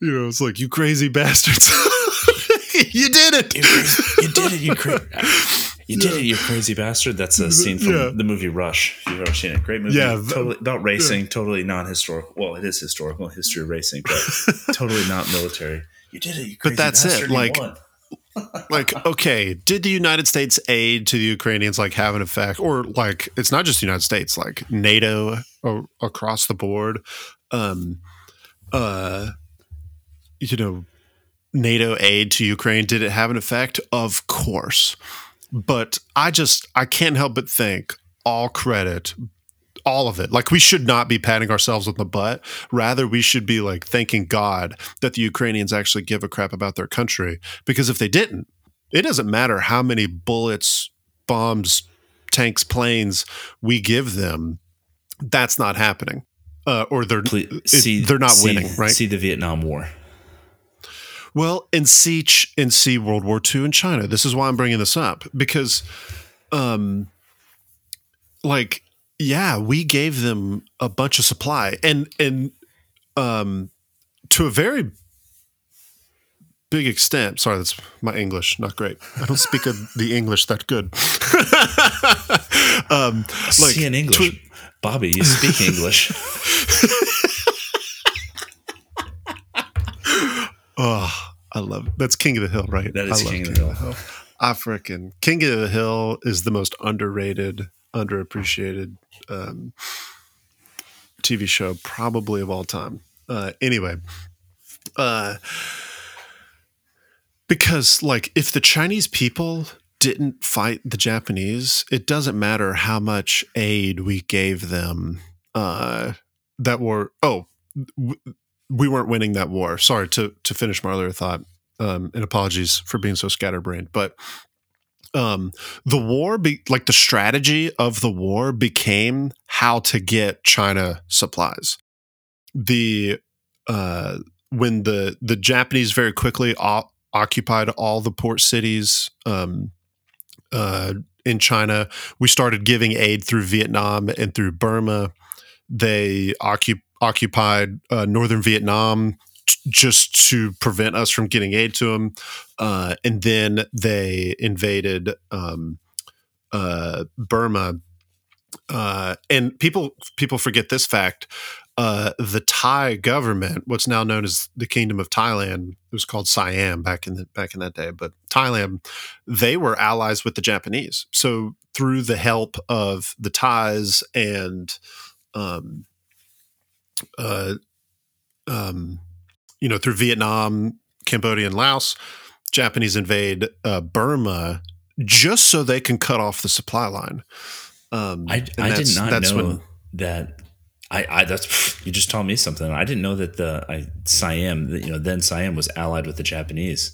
know, it's like, you crazy bastards. You did it. You, crazy, you did it, you crazy. You did yeah. it, you crazy bastard. That's a scene from yeah. the movie Rush. If you've ever seen it. Great movie. Yeah, the, totally, about racing, yeah. totally non-historical. Well, it is historical, history of racing, but totally not military. You did it, you crazy But that's bastard, it. Like, like, okay, did the United States aid to the Ukrainians like have an effect? Or like, it's not just the United States, like NATO or across the board. Um, uh, you know, NATO aid to Ukraine, did it have an effect? Of course. But I just, I can't help but think all credit, all of it. Like we should not be patting ourselves on the butt. Rather, we should be like thanking God that the Ukrainians actually give a crap about their country. Because if they didn't, it doesn't matter how many bullets, bombs, tanks, planes we give them. That's not happening. Uh, or they're Please, it, see, they're not see, winning, right? See the Vietnam War. Well, and see, and see World War Two in China. This is why I'm bringing this up because, um, like, yeah, we gave them a bunch of supply, and and um, to a very big extent. Sorry, that's my English not great. I don't speak of the English that good. um, like see in English, to, Bobby, you speak English. Oh, I love it. That's King of the Hill, right? That is I King, of King of the Hill. Hill. I freaking King of the Hill is the most underrated, underappreciated um, T V show probably of all time. Uh, anyway, uh, because like if the Chinese people didn't fight the Japanese, it doesn't matter how much aid we gave them. Uh, that war. Oh. W- We weren't winning that war. Sorry, to to finish my other thought, um, and apologies for being so scatterbrained. But um, the war, be, like the strategy of the war became how to get China supplies. The uh, when the, the Japanese very quickly o- occupied all the port cities um, uh, in China, we started giving aid through Vietnam and through Burma. They occupied. occupied uh, northern Vietnam t- just to prevent us from getting aid to them. Uh, and then they invaded um, uh, Burma. Uh, and people people forget this fact. Uh, the Thai government, what's now known as the Kingdom of Thailand, it was called Siam back in the, back in that day, but Thailand, they were allies with the Japanese. So through the help of the Thais and um, Uh, um, you know, through Vietnam, Cambodia, and Laos, Japanese invade uh, Burma just so they can cut off the supply line. Um, I, I did not that's know when, that. I, I that's you just told me something. I didn't know that the I, Siam, you know, then Siam was allied with the Japanese.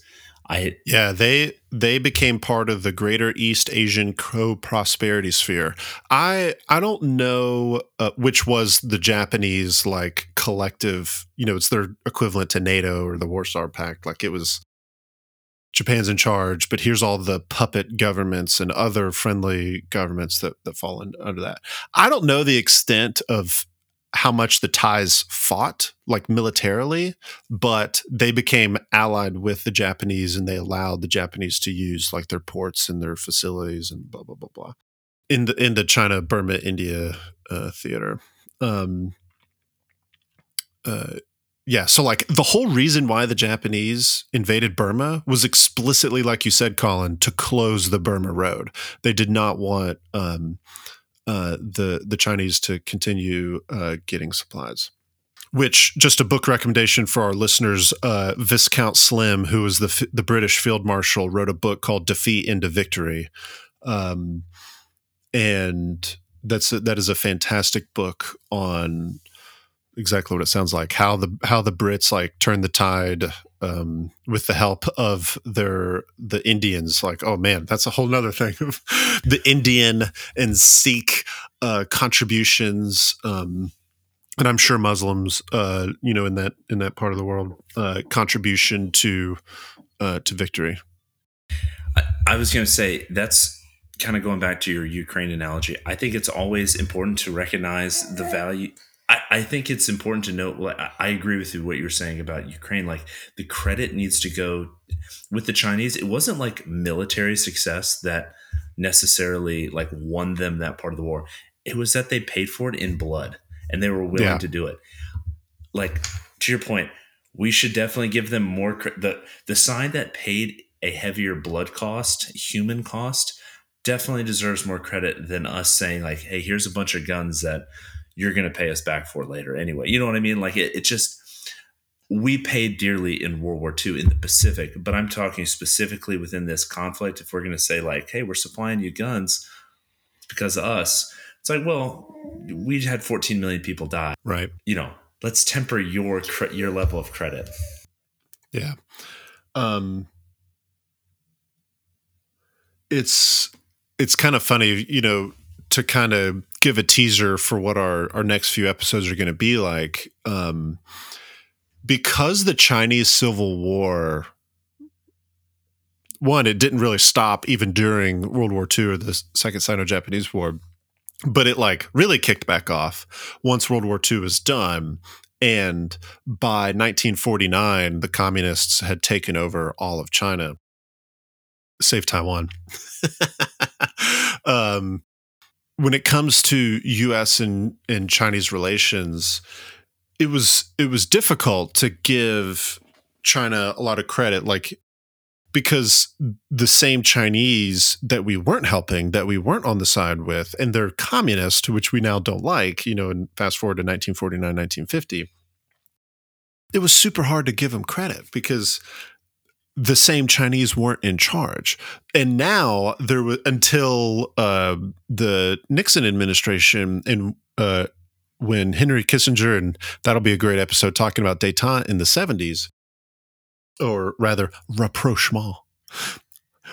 I yeah, they they became part of the Greater East Asian co prosperity sphere. I I don't know uh, which was the Japanese like collective. You know, it's their equivalent to NATO or the Warsaw Pact. Like it was Japan's in charge, but here's all the puppet governments and other friendly governments that that fall in, under that. I don't know the extent of how much the Thais fought, like militarily, but they became allied with the Japanese and they allowed the Japanese to use like their ports and their facilities and blah, blah, blah, blah. In the, in the China, Burma, India uh, theater. Um, uh, yeah. So like the whole reason why the Japanese invaded Burma was explicitly, like you said, Colin, to close the Burma Road. They did not want, um, Uh, the the Chinese to continue uh, getting supplies, which just a book recommendation for our listeners. Uh, Viscount Slim, who was the the British Field Marshal, wrote a book called "Defeat into Victory," um, and that's a, that is a fantastic book on exactly what it sounds like how the how the Brits like turned the tide um, with the help of their the Indians. Like, oh man, that's a whole nother thing. The Indian and Sikh uh, contributions, um, and I'm sure Muslims, uh, you know, in that in that part of the world, uh, contribution to uh, to victory. I, I was going to say that's kind of going back to your Ukraine analogy. I think it's always important to recognize the value. I, I think it's important to note, like, I agree with you what you're saying about Ukraine. Like the credit needs to go with the Chinese. It wasn't like military success that necessarily like won them that part of the war. It was that they paid for it in blood and they were willing yeah. to do it. Like to your point, we should definitely give them more. The, the side that paid a heavier blood cost, human cost, definitely deserves more credit than us saying like, hey, here's a bunch of guns that you're going to pay us back for later anyway. You know what I mean? Like it, it just, we paid dearly in World War Two in the Pacific, but I'm talking specifically within this conflict. If we're going to say like, hey, we're supplying you guns because of us, it's like, well, we had fourteen million people die. Right. You know, let's temper your, your level of credit. Yeah. Um, it's, it's kind of funny, you know, to kind of give a teaser for what our, our next few episodes are going to be like. Um, because the Chinese Civil War, one, it didn't really stop even during World War Two or the Second Sino-Japanese War, but it like really kicked back off once World War Two was done. And by nineteen forty-nine, the communists had taken over all of China, save Taiwan. um, when it comes to U S and, and Chinese relations, it was it was difficult to give China a lot of credit, like because the same Chinese that we weren't helping, that we weren't on the side with, and they're communist, which we now don't like, you know, and fast forward to nineteen forty-nine, nineteen fifty, it was super hard to give them credit because the same Chinese weren't in charge. And now there was until uh, the Nixon administration and uh, when Henry Kissinger, and that'll be a great episode talking about détente in the seventies, or rather rapprochement.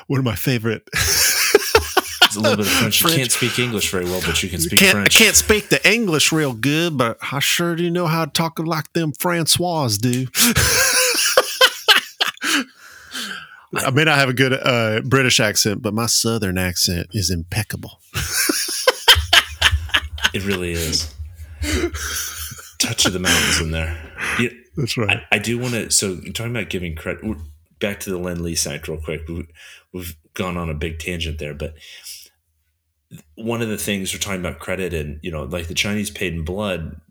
One of my favorite. It's a little bit of French. French. You can't speak English very well, but you can speak you French. I can't speak the English real good, but I sure do know how to talk like them Francois do. I may not have a good uh, British accent, but my Southern accent is impeccable. It really is. Touch of the mountains in there. You, That's right. I, I do want to. So, talking about giving credit, back to the Lend-Lease Act real quick. We, we've gone on a big tangent there, but one of the things we're talking about credit, and you know, like the Chinese paid in blood,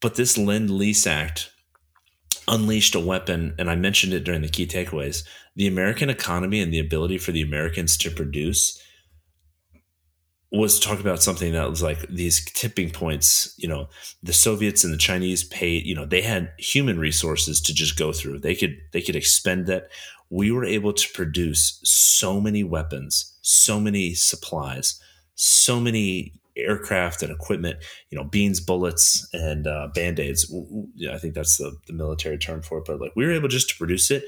but this Lend-Lease Act unleashed a weapon, and I mentioned it during the key takeaways, the American economy and the ability for the Americans to produce was talking about something that was like these tipping points. You know, the Soviets and the Chinese paid, you know, they had human resources to just go through. They could, they could expend that. We were able to produce so many weapons, so many supplies, so many aircraft and equipment, you know, beans, bullets, and uh, Band-Aids. Yeah, I think that's the, the military term for it. But like, we were able just to produce it.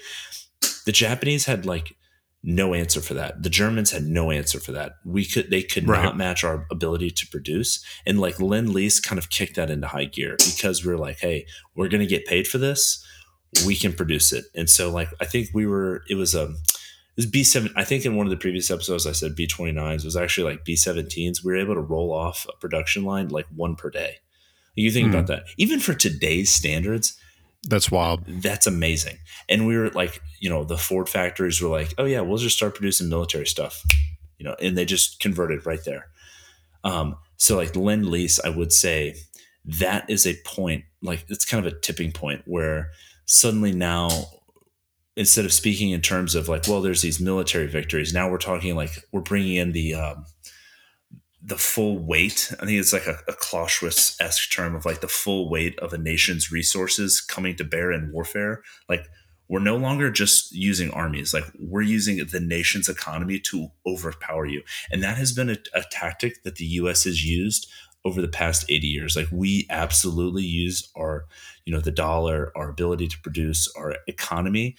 The Japanese had like no answer for that. The Germans had no answer for that. We could, they could right. not match our ability to produce. And like Lend-Lease kind of kicked that into high gear because we were like, hey, we're going to get paid for this. We can produce it. And so like, I think we were, it was a, It was B seven. I think in one of the previous episodes, I said B twenty-nines. It was actually like B seventeens. We were able to roll off a production line like one per day. You think mm. about that. Even for today's standards, that's wild. That's amazing. And we were like, you know, the Ford factories were like, oh yeah, we'll just start producing military stuff, you know, and they just converted right there. Um, so like Lend-Lease, I would say that is a point, like it's kind of a tipping point where suddenly now, instead of speaking in terms of like, well, there's these military victories. Now we're talking like we're bringing in the um, the full weight. I think it's like a, a Clausewitz-esque term of like the full weight of a nation's resources coming to bear in warfare. Like we're no longer just using armies. Like we're using the nation's economy to overpower you. And that has been a, a tactic that the U S has used over the past eighty years. Like we absolutely use our, you know, the dollar, our ability to produce, our economy,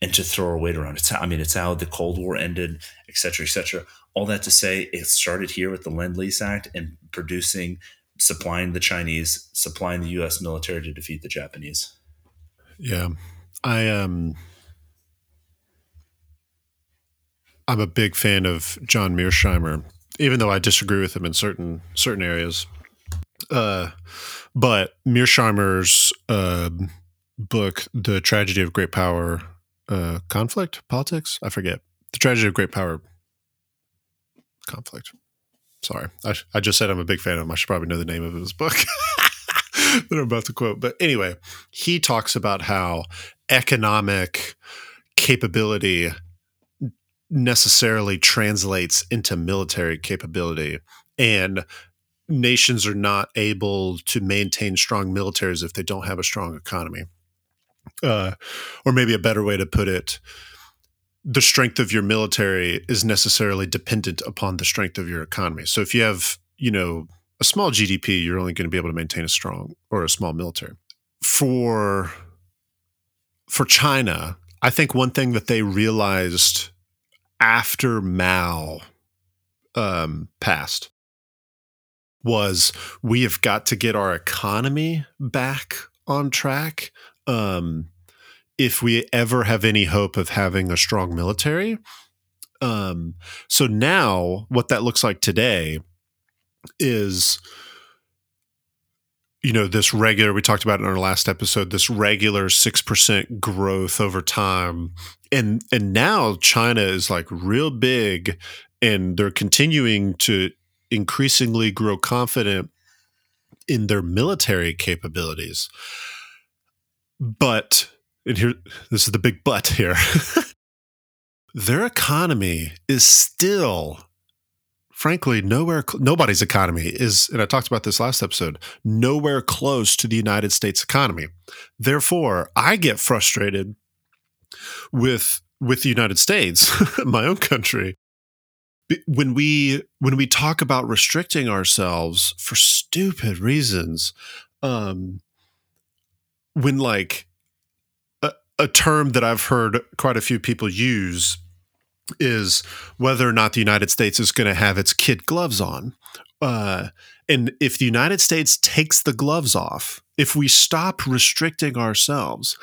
and to throw our weight around. It's how, I mean, it's how the Cold War ended, et cetera, et cetera. All that to say, it started here with the Lend-Lease Act and producing, supplying the Chinese, supplying the U S military to defeat the Japanese. Yeah. I, um, I'm a big fan of John Mearsheimer, even though I disagree with him in certain certain areas. Uh, but Mearsheimer's uh, book, The Tragedy of Great Power, uh, Conflict? Politics? I forget. The Tragedy of Great Power, Conflict. Sorry. I, I just said I'm a big fan of him. I should probably know the name of his book that I'm about to quote. But anyway, he talks about how economic capability necessarily translates into military capability, and nations are not able to maintain strong militaries if they don't have a strong economy. Uh, or maybe a better way to put it, the strength of your military is necessarily dependent upon the strength of your economy. So if you have, you know, a small G D P, you're only going to be able to maintain a strong or a small military. For, for China, I think one thing that they realized after Mao um, passed was we have got to get our economy back on track um, if we ever have any hope of having a strong military. Um, so now what that looks like today is, you know, this regular, we talked about in our last episode, this regular six percent growth over time. And and now China is like real big, and they're continuing to increasingly grow confident in their military capabilities. But, and here, this is the big but here, their economy is still, frankly, nowhere, nobody's economy is, and I talked about this last episode, nowhere close to the United States economy. Therefore, I get frustrated with with the United States, my own country, when we when we talk about restricting ourselves for stupid reasons, um, when like a, a term that I've heard quite a few people use is whether or not the United States is going to have its kid gloves on, uh, and if the United States takes the gloves off, if we stop restricting ourselves,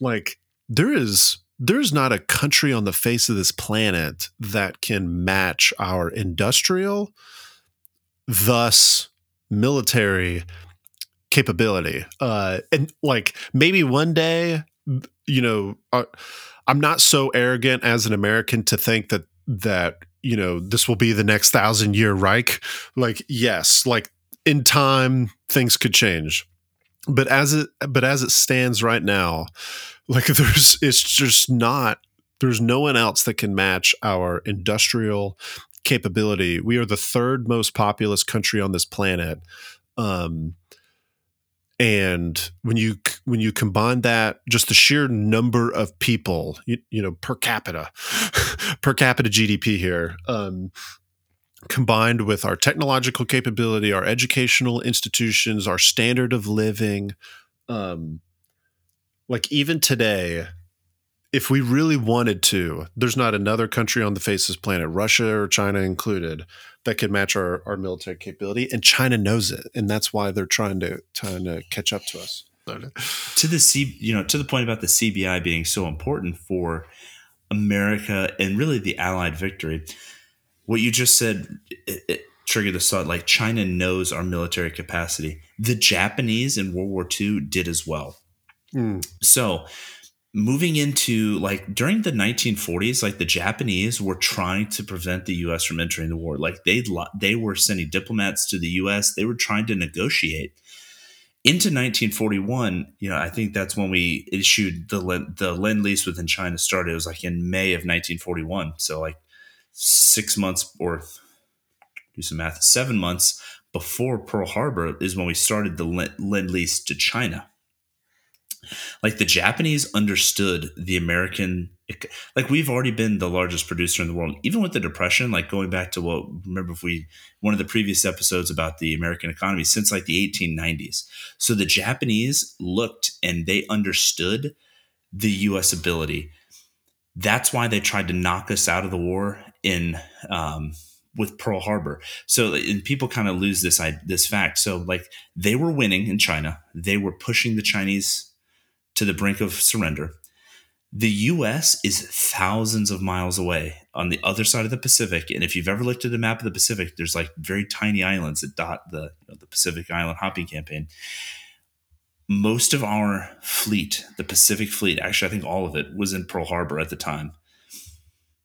like there is. There's not a country on the face of this planet that can match our industrial, thus military capability. Uh, and like maybe one day, you know, uh, I'm not so arrogant as an American to think that, that, you know, this will be the next thousand year Reich. Like, yes, like in time, things could change. But as it, but as it stands right now, like there's, it's just not, there's no one else that can match our industrial capability. We are the third most populous country on this planet. Um, and when you, when you combine that, just the sheer number of people, you, you know, per capita, per capita G D P here, um, combined with our technological capability, our educational institutions, our standard of living, um, like even today, if we really wanted to, there's not another country on the face of this planet, Russia or China included, that could match our, our military capability. And China knows it, and that's why they're trying to trying to catch up to us. To the C, you know, to the point about the C B I being so important for America and really the Allied victory. What you just said, it, it triggered this thought, like China knows our military capacity. The Japanese in World War Two did as well. Mm. So moving into like during the nineteen forties, like the Japanese were trying to prevent the U S from entering the war. Like they they were sending diplomats to the U S. They were trying to negotiate into nineteen forty-one. You know, I think that's when we issued the, the Lend-Lease within China started. It was like in May of nineteen forty-one. So like six months or do some math, seven months before Pearl Harbor is when we started the Lend-Lease to China. Like the Japanese understood the American, like we've already been the largest producer in the world, even with the Depression, like going back to what, remember if we, one of the previous episodes about the American economy since like the eighteen nineties. So the Japanese looked and they understood the U S ability. That's why they tried to knock us out of the war in, um, with Pearl Harbor. So and people kind of lose this, this fact. So like they were winning in China. They were pushing the Chinese to the brink of surrender. The U S is thousands of miles away on the other side of the Pacific. And if you've ever looked at the map of the Pacific, there's like very tiny islands that dot the, you know, the Pacific Island Hopping Campaign. Most of our fleet, the Pacific fleet, actually, I think all of it was in Pearl Harbor at the time.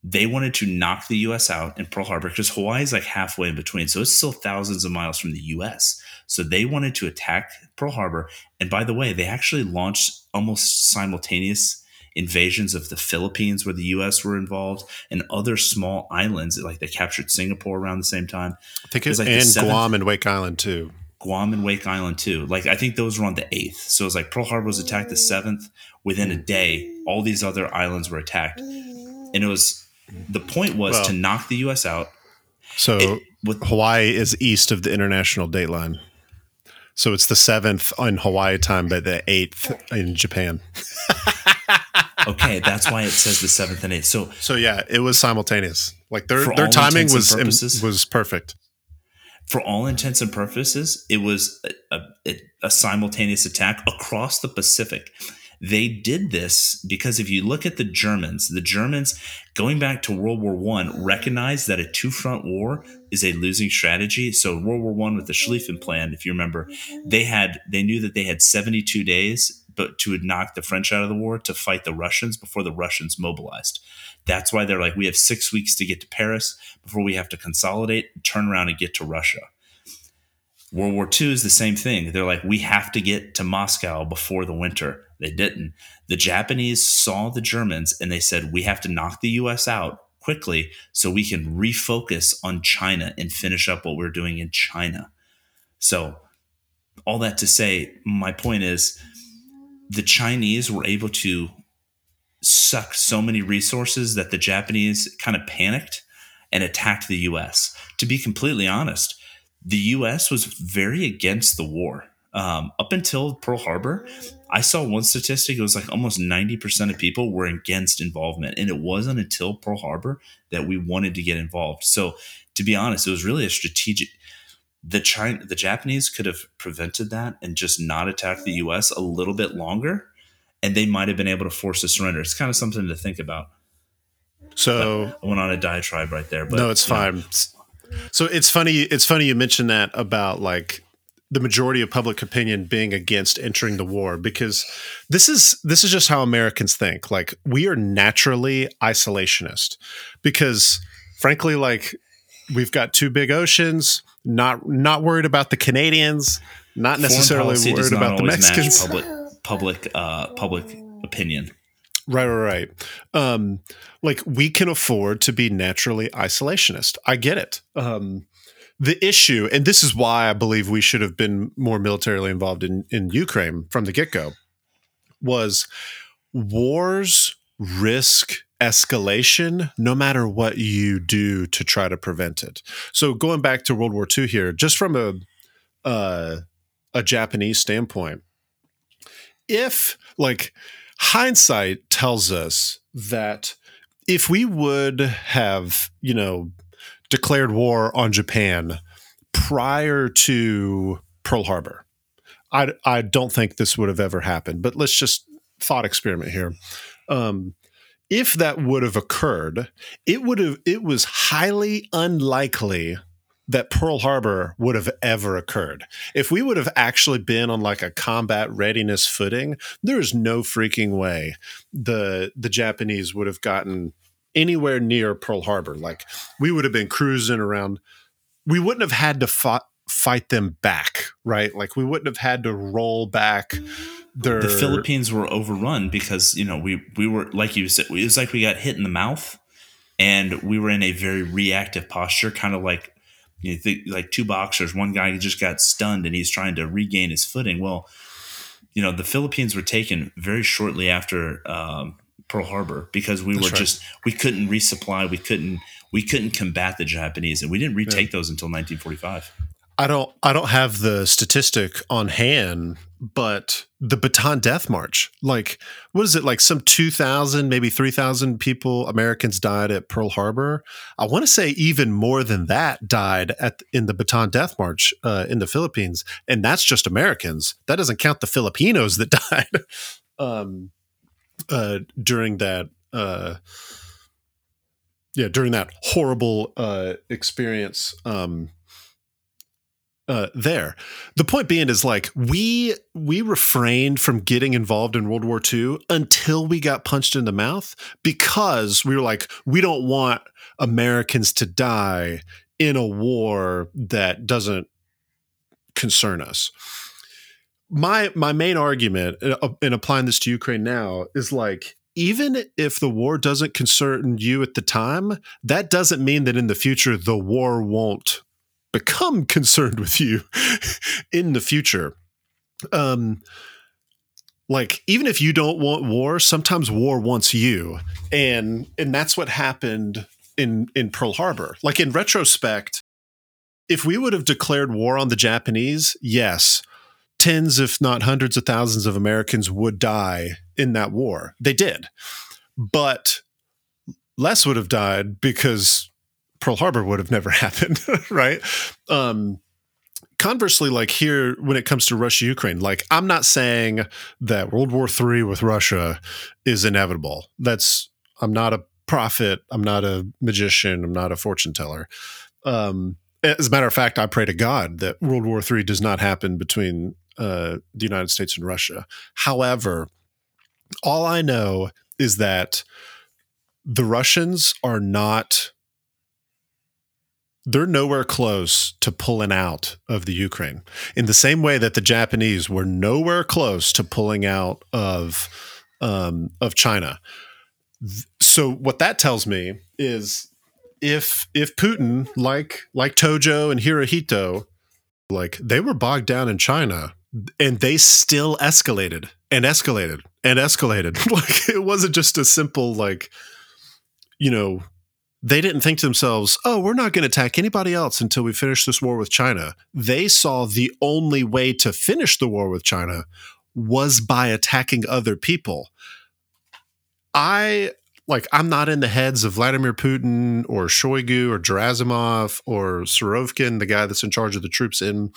They wanted to knock the U S out in Pearl Harbor because Hawaii is like halfway in between. So it's still thousands of miles from the U S. So they wanted to attack Pearl Harbor. And by the way, they actually launched almost simultaneous invasions of the Philippines where the U S were involved and other small islands. Like they captured Singapore around the same time. I think it's like and seventh, Guam and Wake Island too. Guam and Wake Island too. Like I think those were on the eighth. So it was like Pearl Harbor was attacked the seventh. Within a day, all these other islands were attacked. And it was... The point was well, to knock the U S out. So it, with, Hawaii is east of the international dateline. So it's the seventh in Hawaii time, but the eighth in Japan. Okay, that's why it says the seventh and eighth. So, so yeah, it was simultaneous. Like their their timing was purposes, was perfect. For all intents and purposes, it was a, a, a simultaneous attack across the Pacific. They did this because if you look at the Germans, the Germans going back to World War One recognized that a two-front war is a losing strategy. So World War One with the Schlieffen Plan, if you remember, they had they knew that they had seventy-two days but to knock the French out of the war, to fight the Russians before the Russians mobilized. That's why they're like, we have six weeks to get to Paris before we have to consolidate, turn around and get to Russia. World War Two is the same thing. They're like, we have to get to Moscow before the winter. They didn't. The Japanese saw the Germans and they said, we have to knock the U S out quickly so we can refocus on China and finish up what we're doing in China. So all that to say, my point is the Chinese were able to suck so many resources that the Japanese kind of panicked and attacked the U S. To be completely honest, the U S was very against the war. Um, up until Pearl Harbor, I saw one statistic. It was like almost ninety percent of people were against involvement. And it wasn't until Pearl Harbor that we wanted to get involved. So to be honest, it was really a strategic. The China, the Japanese could have prevented that and just not attacked the U S a little bit longer. And they might have been able to force a surrender. It's kind of something to think about. So I went on a diatribe right there. But, no, it's fine. Know. So it's funny. It's funny you mentioned that about like the majority of public opinion being against entering the war, because this is this is just how Americans think. Like, we are naturally isolationist because, frankly, like, we've got two big oceans, not not worried about the Canadians, not necessarily worried about the Mexicans. Public public uh, public opinion. Right, right, right. Um, like, we can afford to be naturally isolationist. I get it. Um, The issue, and this is why I believe we should have been more militarily involved in, in Ukraine from the get-go, was wars risk escalation no matter what you do to try to prevent it. So going back to World War Two here, just from a uh, a Japanese standpoint, if, like, hindsight tells us that if we would have, you know, declared war on Japan prior to Pearl Harbor, I, I don't think this would have ever happened. But let's just thought experiment here. Um, if that would have occurred, it would have. It was highly unlikely that Pearl Harbor would have ever occurred. If we would have actually been on like a combat readiness footing, there is no freaking way the the Japanese would have gotten anywhere near Pearl Harbor. Like, we would have been cruising around. We wouldn't have had to fought, fight them back, right? Like, we wouldn't have had to roll back their... The Philippines were overrun because, you know, we, we were, like you said, it was like we got hit in the mouth and we were in a very reactive posture, kind of like, you know, think like two boxers. One guy just got stunned and he's trying to regain his footing. Well, you know, the Philippines were taken very shortly after um, Pearl Harbor because we That's were right. just we couldn't resupply, we couldn't we couldn't combat the Japanese, and we didn't retake yeah. those until nineteen forty-five. I don't I don't have the statistic on hand, but the Bataan Death March, like, what is it, like some two thousand, maybe three thousand people, Americans died at Pearl Harbor. I want to say even more than that died at in the Bataan Death March uh, in the Philippines, and that's just Americans. That doesn't count the Filipinos that died. um Uh, during that, uh, yeah, during that horrible uh, experience, um, uh, there. The point being is, like, we we refrained from getting involved in World War Two until we got punched in the mouth because we were like, we don't want Americans to die in a war that doesn't concern us. My my main argument in applying this to Ukraine now is, like, even if the war doesn't concern you at the time, that doesn't mean that in the future the war won't become concerned with you in the future. Um, like, even if you don't want war, sometimes war wants you, and and that's what happened in in Pearl Harbor. Like, in retrospect, if we would have declared war on the Japanese, yes, tens, if not hundreds of thousands of Americans would die in that war. They did. But less would have died because Pearl Harbor would have never happened, right? Um, conversely, like, here, when it comes to Russia-Ukraine, like, I'm not saying that World War Three with Russia is inevitable. That's, I'm not a prophet. I'm not a magician. I'm not a fortune teller. Um, as a matter of fact, I pray to God that World War Three does not happen between uh, the United States and Russia. However, all I know is that the Russians are not, they're nowhere close to pulling out of the Ukraine in the same way that the Japanese were nowhere close to pulling out of um, of China. So what that tells me is if if Putin, like like Tojo and Hirohito, like they were bogged down in China and they still escalated and escalated and escalated. Like it wasn't just a simple like, you know, they didn't think to themselves, oh, we're not going to attack anybody else until we finish this war with China. They saw the only way to finish the war with China was by attacking other people. I, like, I'm not in the heads of Vladimir Putin or Shoigu or Gerasimov or Surovkin, the guy that's in charge of the troops in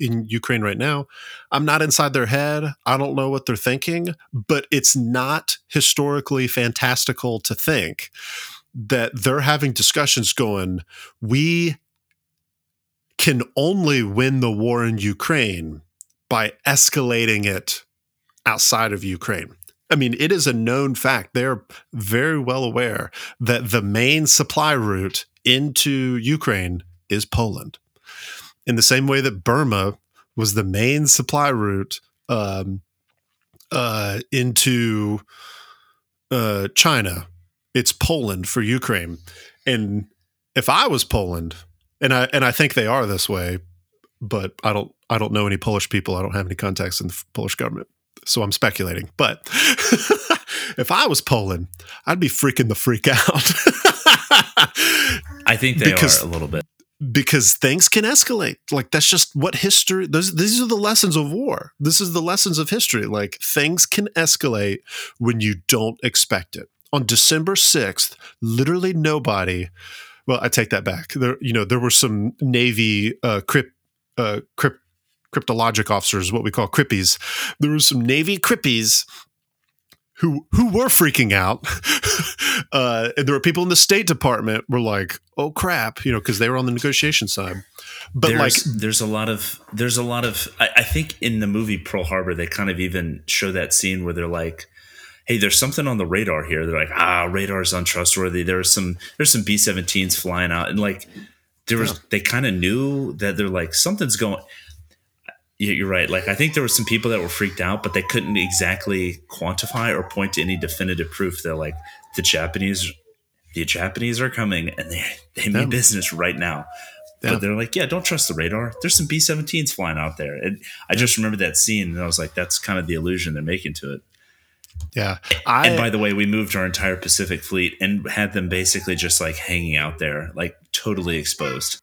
in Ukraine right now. I'm not inside their head. I don't know what they're thinking, but it's not historically fantastical to think that they're having discussions going, we can only win the war in Ukraine by escalating it outside of Ukraine. I mean, it is a known fact. They're very well aware that the main supply route into Ukraine is Poland. In the same way that Burma was the main supply route um, uh, into uh, China, it's Poland for Ukraine. And if I was Poland, and I and I think they are this way, but I don't I don't know any Polish people. I don't have any contacts in the Polish government, so I'm speculating. But if I was Poland, I'd be freaking the freak out. I think they because, are a little bit. Because things can escalate. Like that's just what history, those, these are the lessons of war. This is the lessons of history. Like things can escalate when you don't expect it. On December sixth, literally nobody. Well, I take that back. There, you know, there were some Navy uh, crypt, uh, crypt, cryptologic officers, what we call crippies. There were some Navy crippies who who were freaking out, uh, and there were people in the State Department were like, "Oh crap," you know, because they were on the negotiation side. But there's, like, there's a lot of there's a lot of. I, I think in the movie Pearl Harbor, they kind of even show that scene where they're like, hey, there's something on the radar here. They're like, ah, radar's untrustworthy. There's some there's some B seventeens flying out. And like there was yeah. they kind of knew that they're like, something's going. You're right. Like I think there were some people that were freaked out, but they couldn't exactly quantify or point to any definitive proof. They're like, the Japanese the Japanese are coming and they they mean business right now. Yeah. But they're like, yeah, don't trust the radar. There's some B seventeens flying out there. And I just remember that scene and I was like, that's kind of the illusion they're making to it. Yeah. I, and by the way, we moved our entire Pacific Fleet and had them basically just like hanging out there, like totally exposed.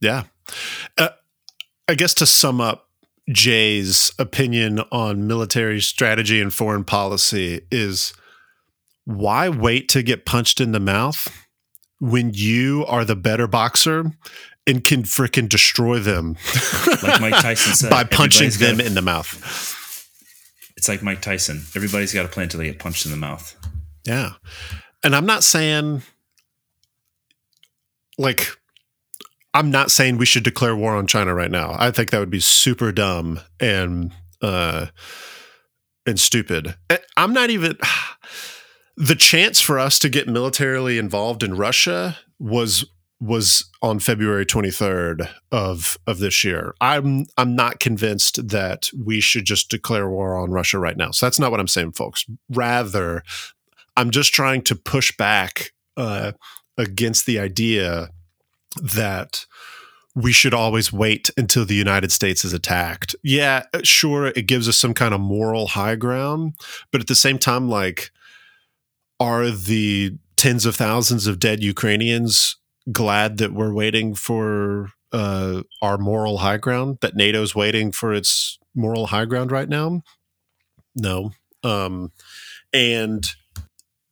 Yeah. Uh, I guess to sum up Jay's opinion on military strategy and foreign policy is, why wait to get punched in the mouth when you are the better boxer and can frickin' destroy them? Like Mike Tyson said, by punching them in the mouth. It's like Mike Tyson. Everybody's got a plan until they get punched in the mouth. Yeah. And I'm not saying, like, I'm not saying we should declare war on China right now. I think that would be super dumb and uh, and stupid. I'm not even – the chance for us to get militarily involved in Russia was was on February twenty-third of, of this year. I'm I'm not convinced that we should just declare war on Russia right now. So that's not what I'm saying, folks. Rather, I'm just trying to push back uh, against the idea that we should always wait until the United States is attacked. Yeah, sure, it gives us some kind of moral high ground, but at the same time, like, are the tens of thousands of dead Ukrainians glad that we're waiting for uh, our moral high ground, that NATO's waiting for its moral high ground right now? No. Um, and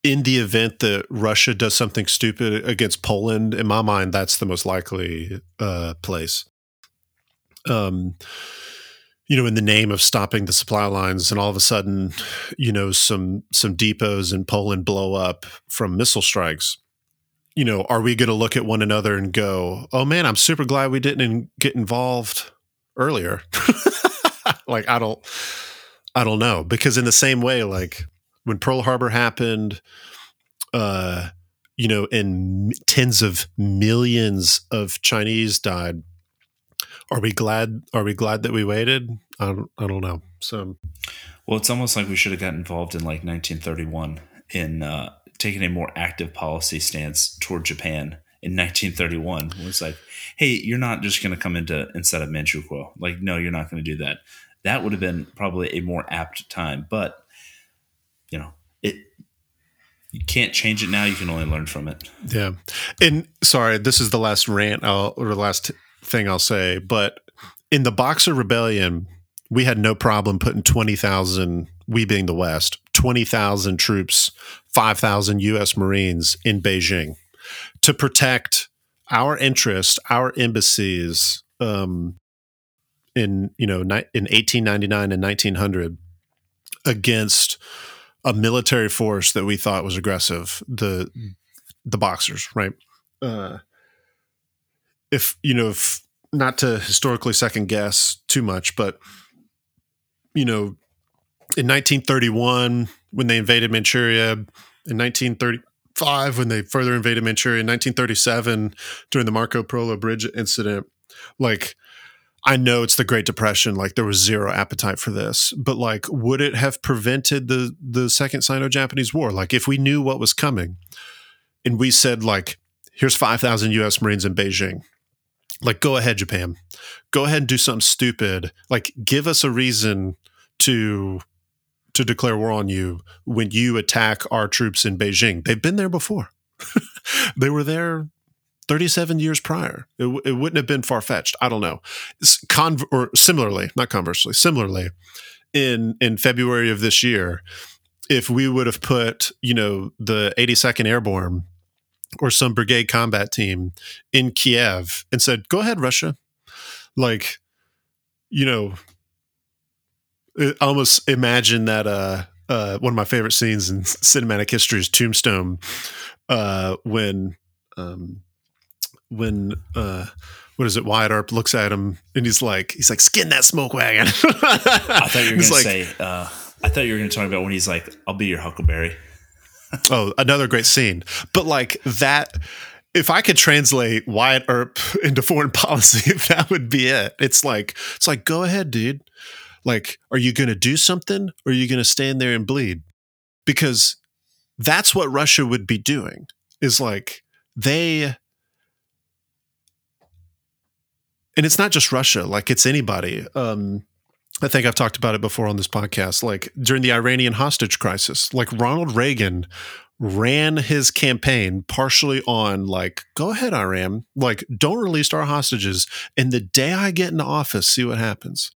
in the event that Russia does something stupid against Poland, in my mind, that's the most likely uh, place. Um, you know, in the name of stopping the supply lines, and all of a sudden, you know, some some depots in Poland blow up from missile strikes. You know, are we going to look at one another and go, oh man, I'm super glad we didn't in- get involved earlier? like, I don't, I don't know. Because in the same way, like when Pearl Harbor happened, uh, you know, and tens of millions of Chinese died. Are we glad? Are we glad that we waited? I don't, I don't know. So, well, it's almost like we should have got involved in like nineteen thirty-one in uh, taking a more active policy stance toward Japan in nineteen thirty-one. It was like, hey, you're not just going to come into instead of Manchukuo. Like, no, you're not going to do that. That would have been probably a more apt time. But you know, it you can't change it now. You can only learn from it. Yeah. And sorry, this is the last rant I'll, or the last thing I'll say. But in the Boxer Rebellion, we had no problem putting twenty thousand, we being the West, twenty thousand troops, five thousand U S Marines in Beijing to protect our interests, our embassies um, in, you know, ni- in eighteen ninety-nine and nineteen hundred against a military force that we thought was aggressive, the the Boxers, right? Uh, if, you know, if, not to historically second guess too much, but you know, in nineteen thirty-one, when they invaded Manchuria, in nineteen thirty-five, when they further invaded Manchuria, in nineteen thirty-seven, during the Marco Polo bridge incident, like, I know it's the Great Depression, like, there was zero appetite for this, but, like, would it have prevented the, the Second Sino-Japanese War? Like, if we knew what was coming and we said, like, here's five thousand U S Marines in Beijing, like, go ahead, Japan. Go ahead and do something stupid. Like, give us a reason to to declare war on you when you attack our troops in Beijing. They've been there before. They were there thirty-seven years prior. It, w- it wouldn't have been far-fetched. I don't know. Con- or similarly, not conversely, similarly, in, in February of this year, if we would have put, you know, the eighty-second Airborne or some brigade combat team in Kiev and said, go ahead, Russia. Like, you know, I almost imagine that uh, uh, one of my favorite scenes in cinematic history is Tombstone, uh, when, um, when uh, what is it, Wyatt Earp looks at him and he's like, he's like, skin that smoke wagon. I thought you were going to like, say, uh, I thought you were going to talk about when he's like, I'll be your Huckleberry. Oh, another great scene. But like that, if I could translate Wyatt Earp into foreign policy, that would be it. It's like, it's like, go ahead, dude. Like, are you going to do something or are you going to stand there and bleed? Because that's what Russia would be doing, is like they, and it's not just Russia, like it's anybody. Um, I think I've talked about it before on this podcast, like during the Iranian hostage crisis, like Ronald Reagan ran his campaign partially on like, go ahead, Iran, like don't release our hostages. And the day I get into office, see what happens.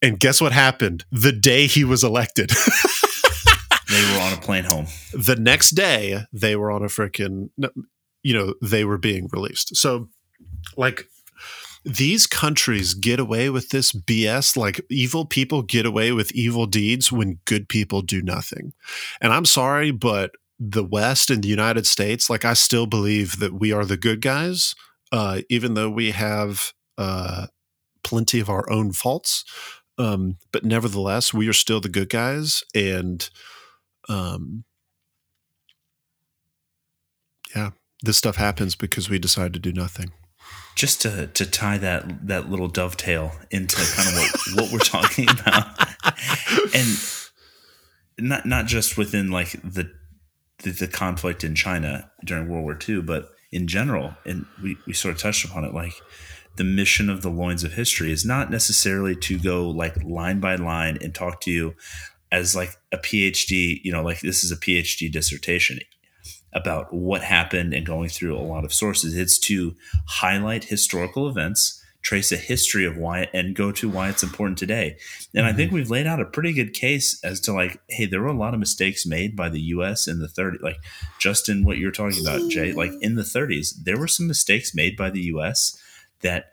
And guess what happened the day he was elected? They were on a plane home. The next day they were on a freaking, you know, they were being released. So like, these countries get away with this B S, like evil people get away with evil deeds when good people do nothing. And I'm sorry, but the West and the United States, like I still believe that we are the good guys, uh, even though we have uh, plenty of our own faults. Um, but nevertheless, we are still the good guys. And um, yeah, this stuff happens because we decide to do nothing. Just to, to tie that that little dovetail into kind of what, what we're talking about, and not not just within like the, the the conflict in China during World War Two, but in general, and we, we sort of touched upon it, like the mission of the Loins of History is not necessarily to go like line by line and talk to you as like a PhD, you know, like this is a PhD dissertation about what happened and going through a lot of sources. It's to highlight historical events, trace a history of why, and go to why it's important today. And mm-hmm. I think we've laid out a pretty good case as to like, hey, there were a lot of mistakes made by the U S in the thirties, like just in what you're talking about, Jay, like in the thirties, there were some mistakes made by the U S that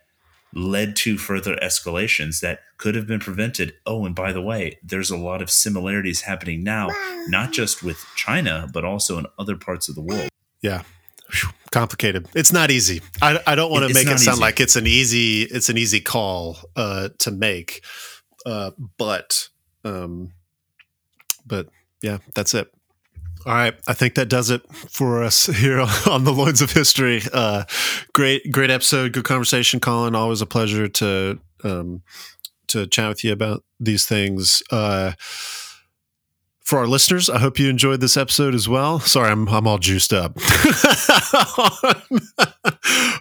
led to further escalations that could have been prevented. Oh, and by the way, there's a lot of similarities happening now, not just with China, but also in other parts of the world. Yeah. Whew. Complicated. It's not easy. I, I don't want to make it sound easy. like it's an easy, it's an easy call uh, to make. Uh, but, um, but yeah, that's it. All right. I think that does it for us here on the Loins of History. Uh, great, great episode. Good conversation, Colin. Always a pleasure to, um, to chat with you about these things. Uh, For our listeners, I hope you enjoyed this episode as well. Sorry, I'm I'm all juiced up on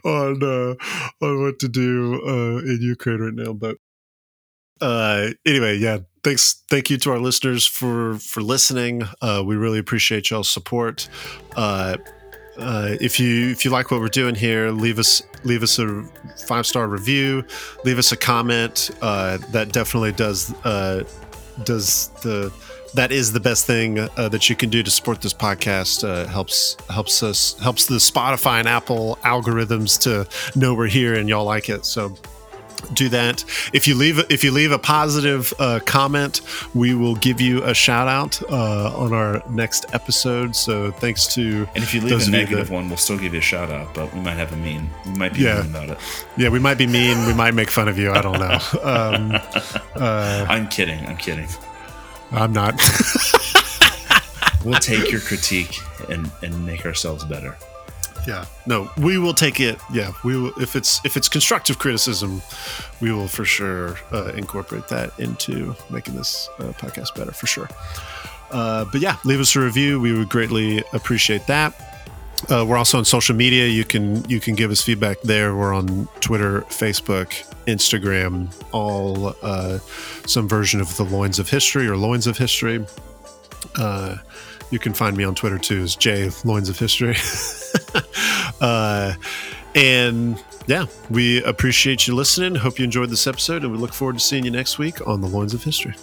on, uh, on what to do uh, in Ukraine right now. But uh, anyway, yeah, thanks, thank you to our listeners for for listening. Uh, we really appreciate y'all's support. Uh, uh, if you if you like what we're doing here, leave us leave us a five star review, leave us a comment. Uh, that definitely does uh, does the That is the best thing uh, that you can do to support this podcast. Uh, helps helps us helps the Spotify and Apple algorithms to know we're here and y'all like it. So do that. If you leave if you leave a positive uh, comment, we will give you a shout out uh, on our next episode. So thanks to and if you leave a negative that, one, we'll still give you a shout out, but we might have a mean. We might be yeah. mean about it. Yeah, we might be mean. We might make fun of you. I don't know. Um, uh, I'm kidding. I'm kidding. I'm not. We'll take your critique and, and make ourselves better. Yeah. No, we will take it. Yeah. We will, if it's if it's constructive criticism, we will for sure uh, incorporate that into making this uh, podcast better for sure. Uh, but yeah, leave us a review. We would greatly appreciate that. Uh, we're also on social media. You can you can give us feedback there. We're on Twitter, Facebook, Instagram, all uh, some version of the Loins of History or Loins of History. Uh, you can find me on Twitter too, as J Loins of History. uh, and yeah, we appreciate you listening. Hope you enjoyed this episode, and we look forward to seeing you next week on the Loins of History.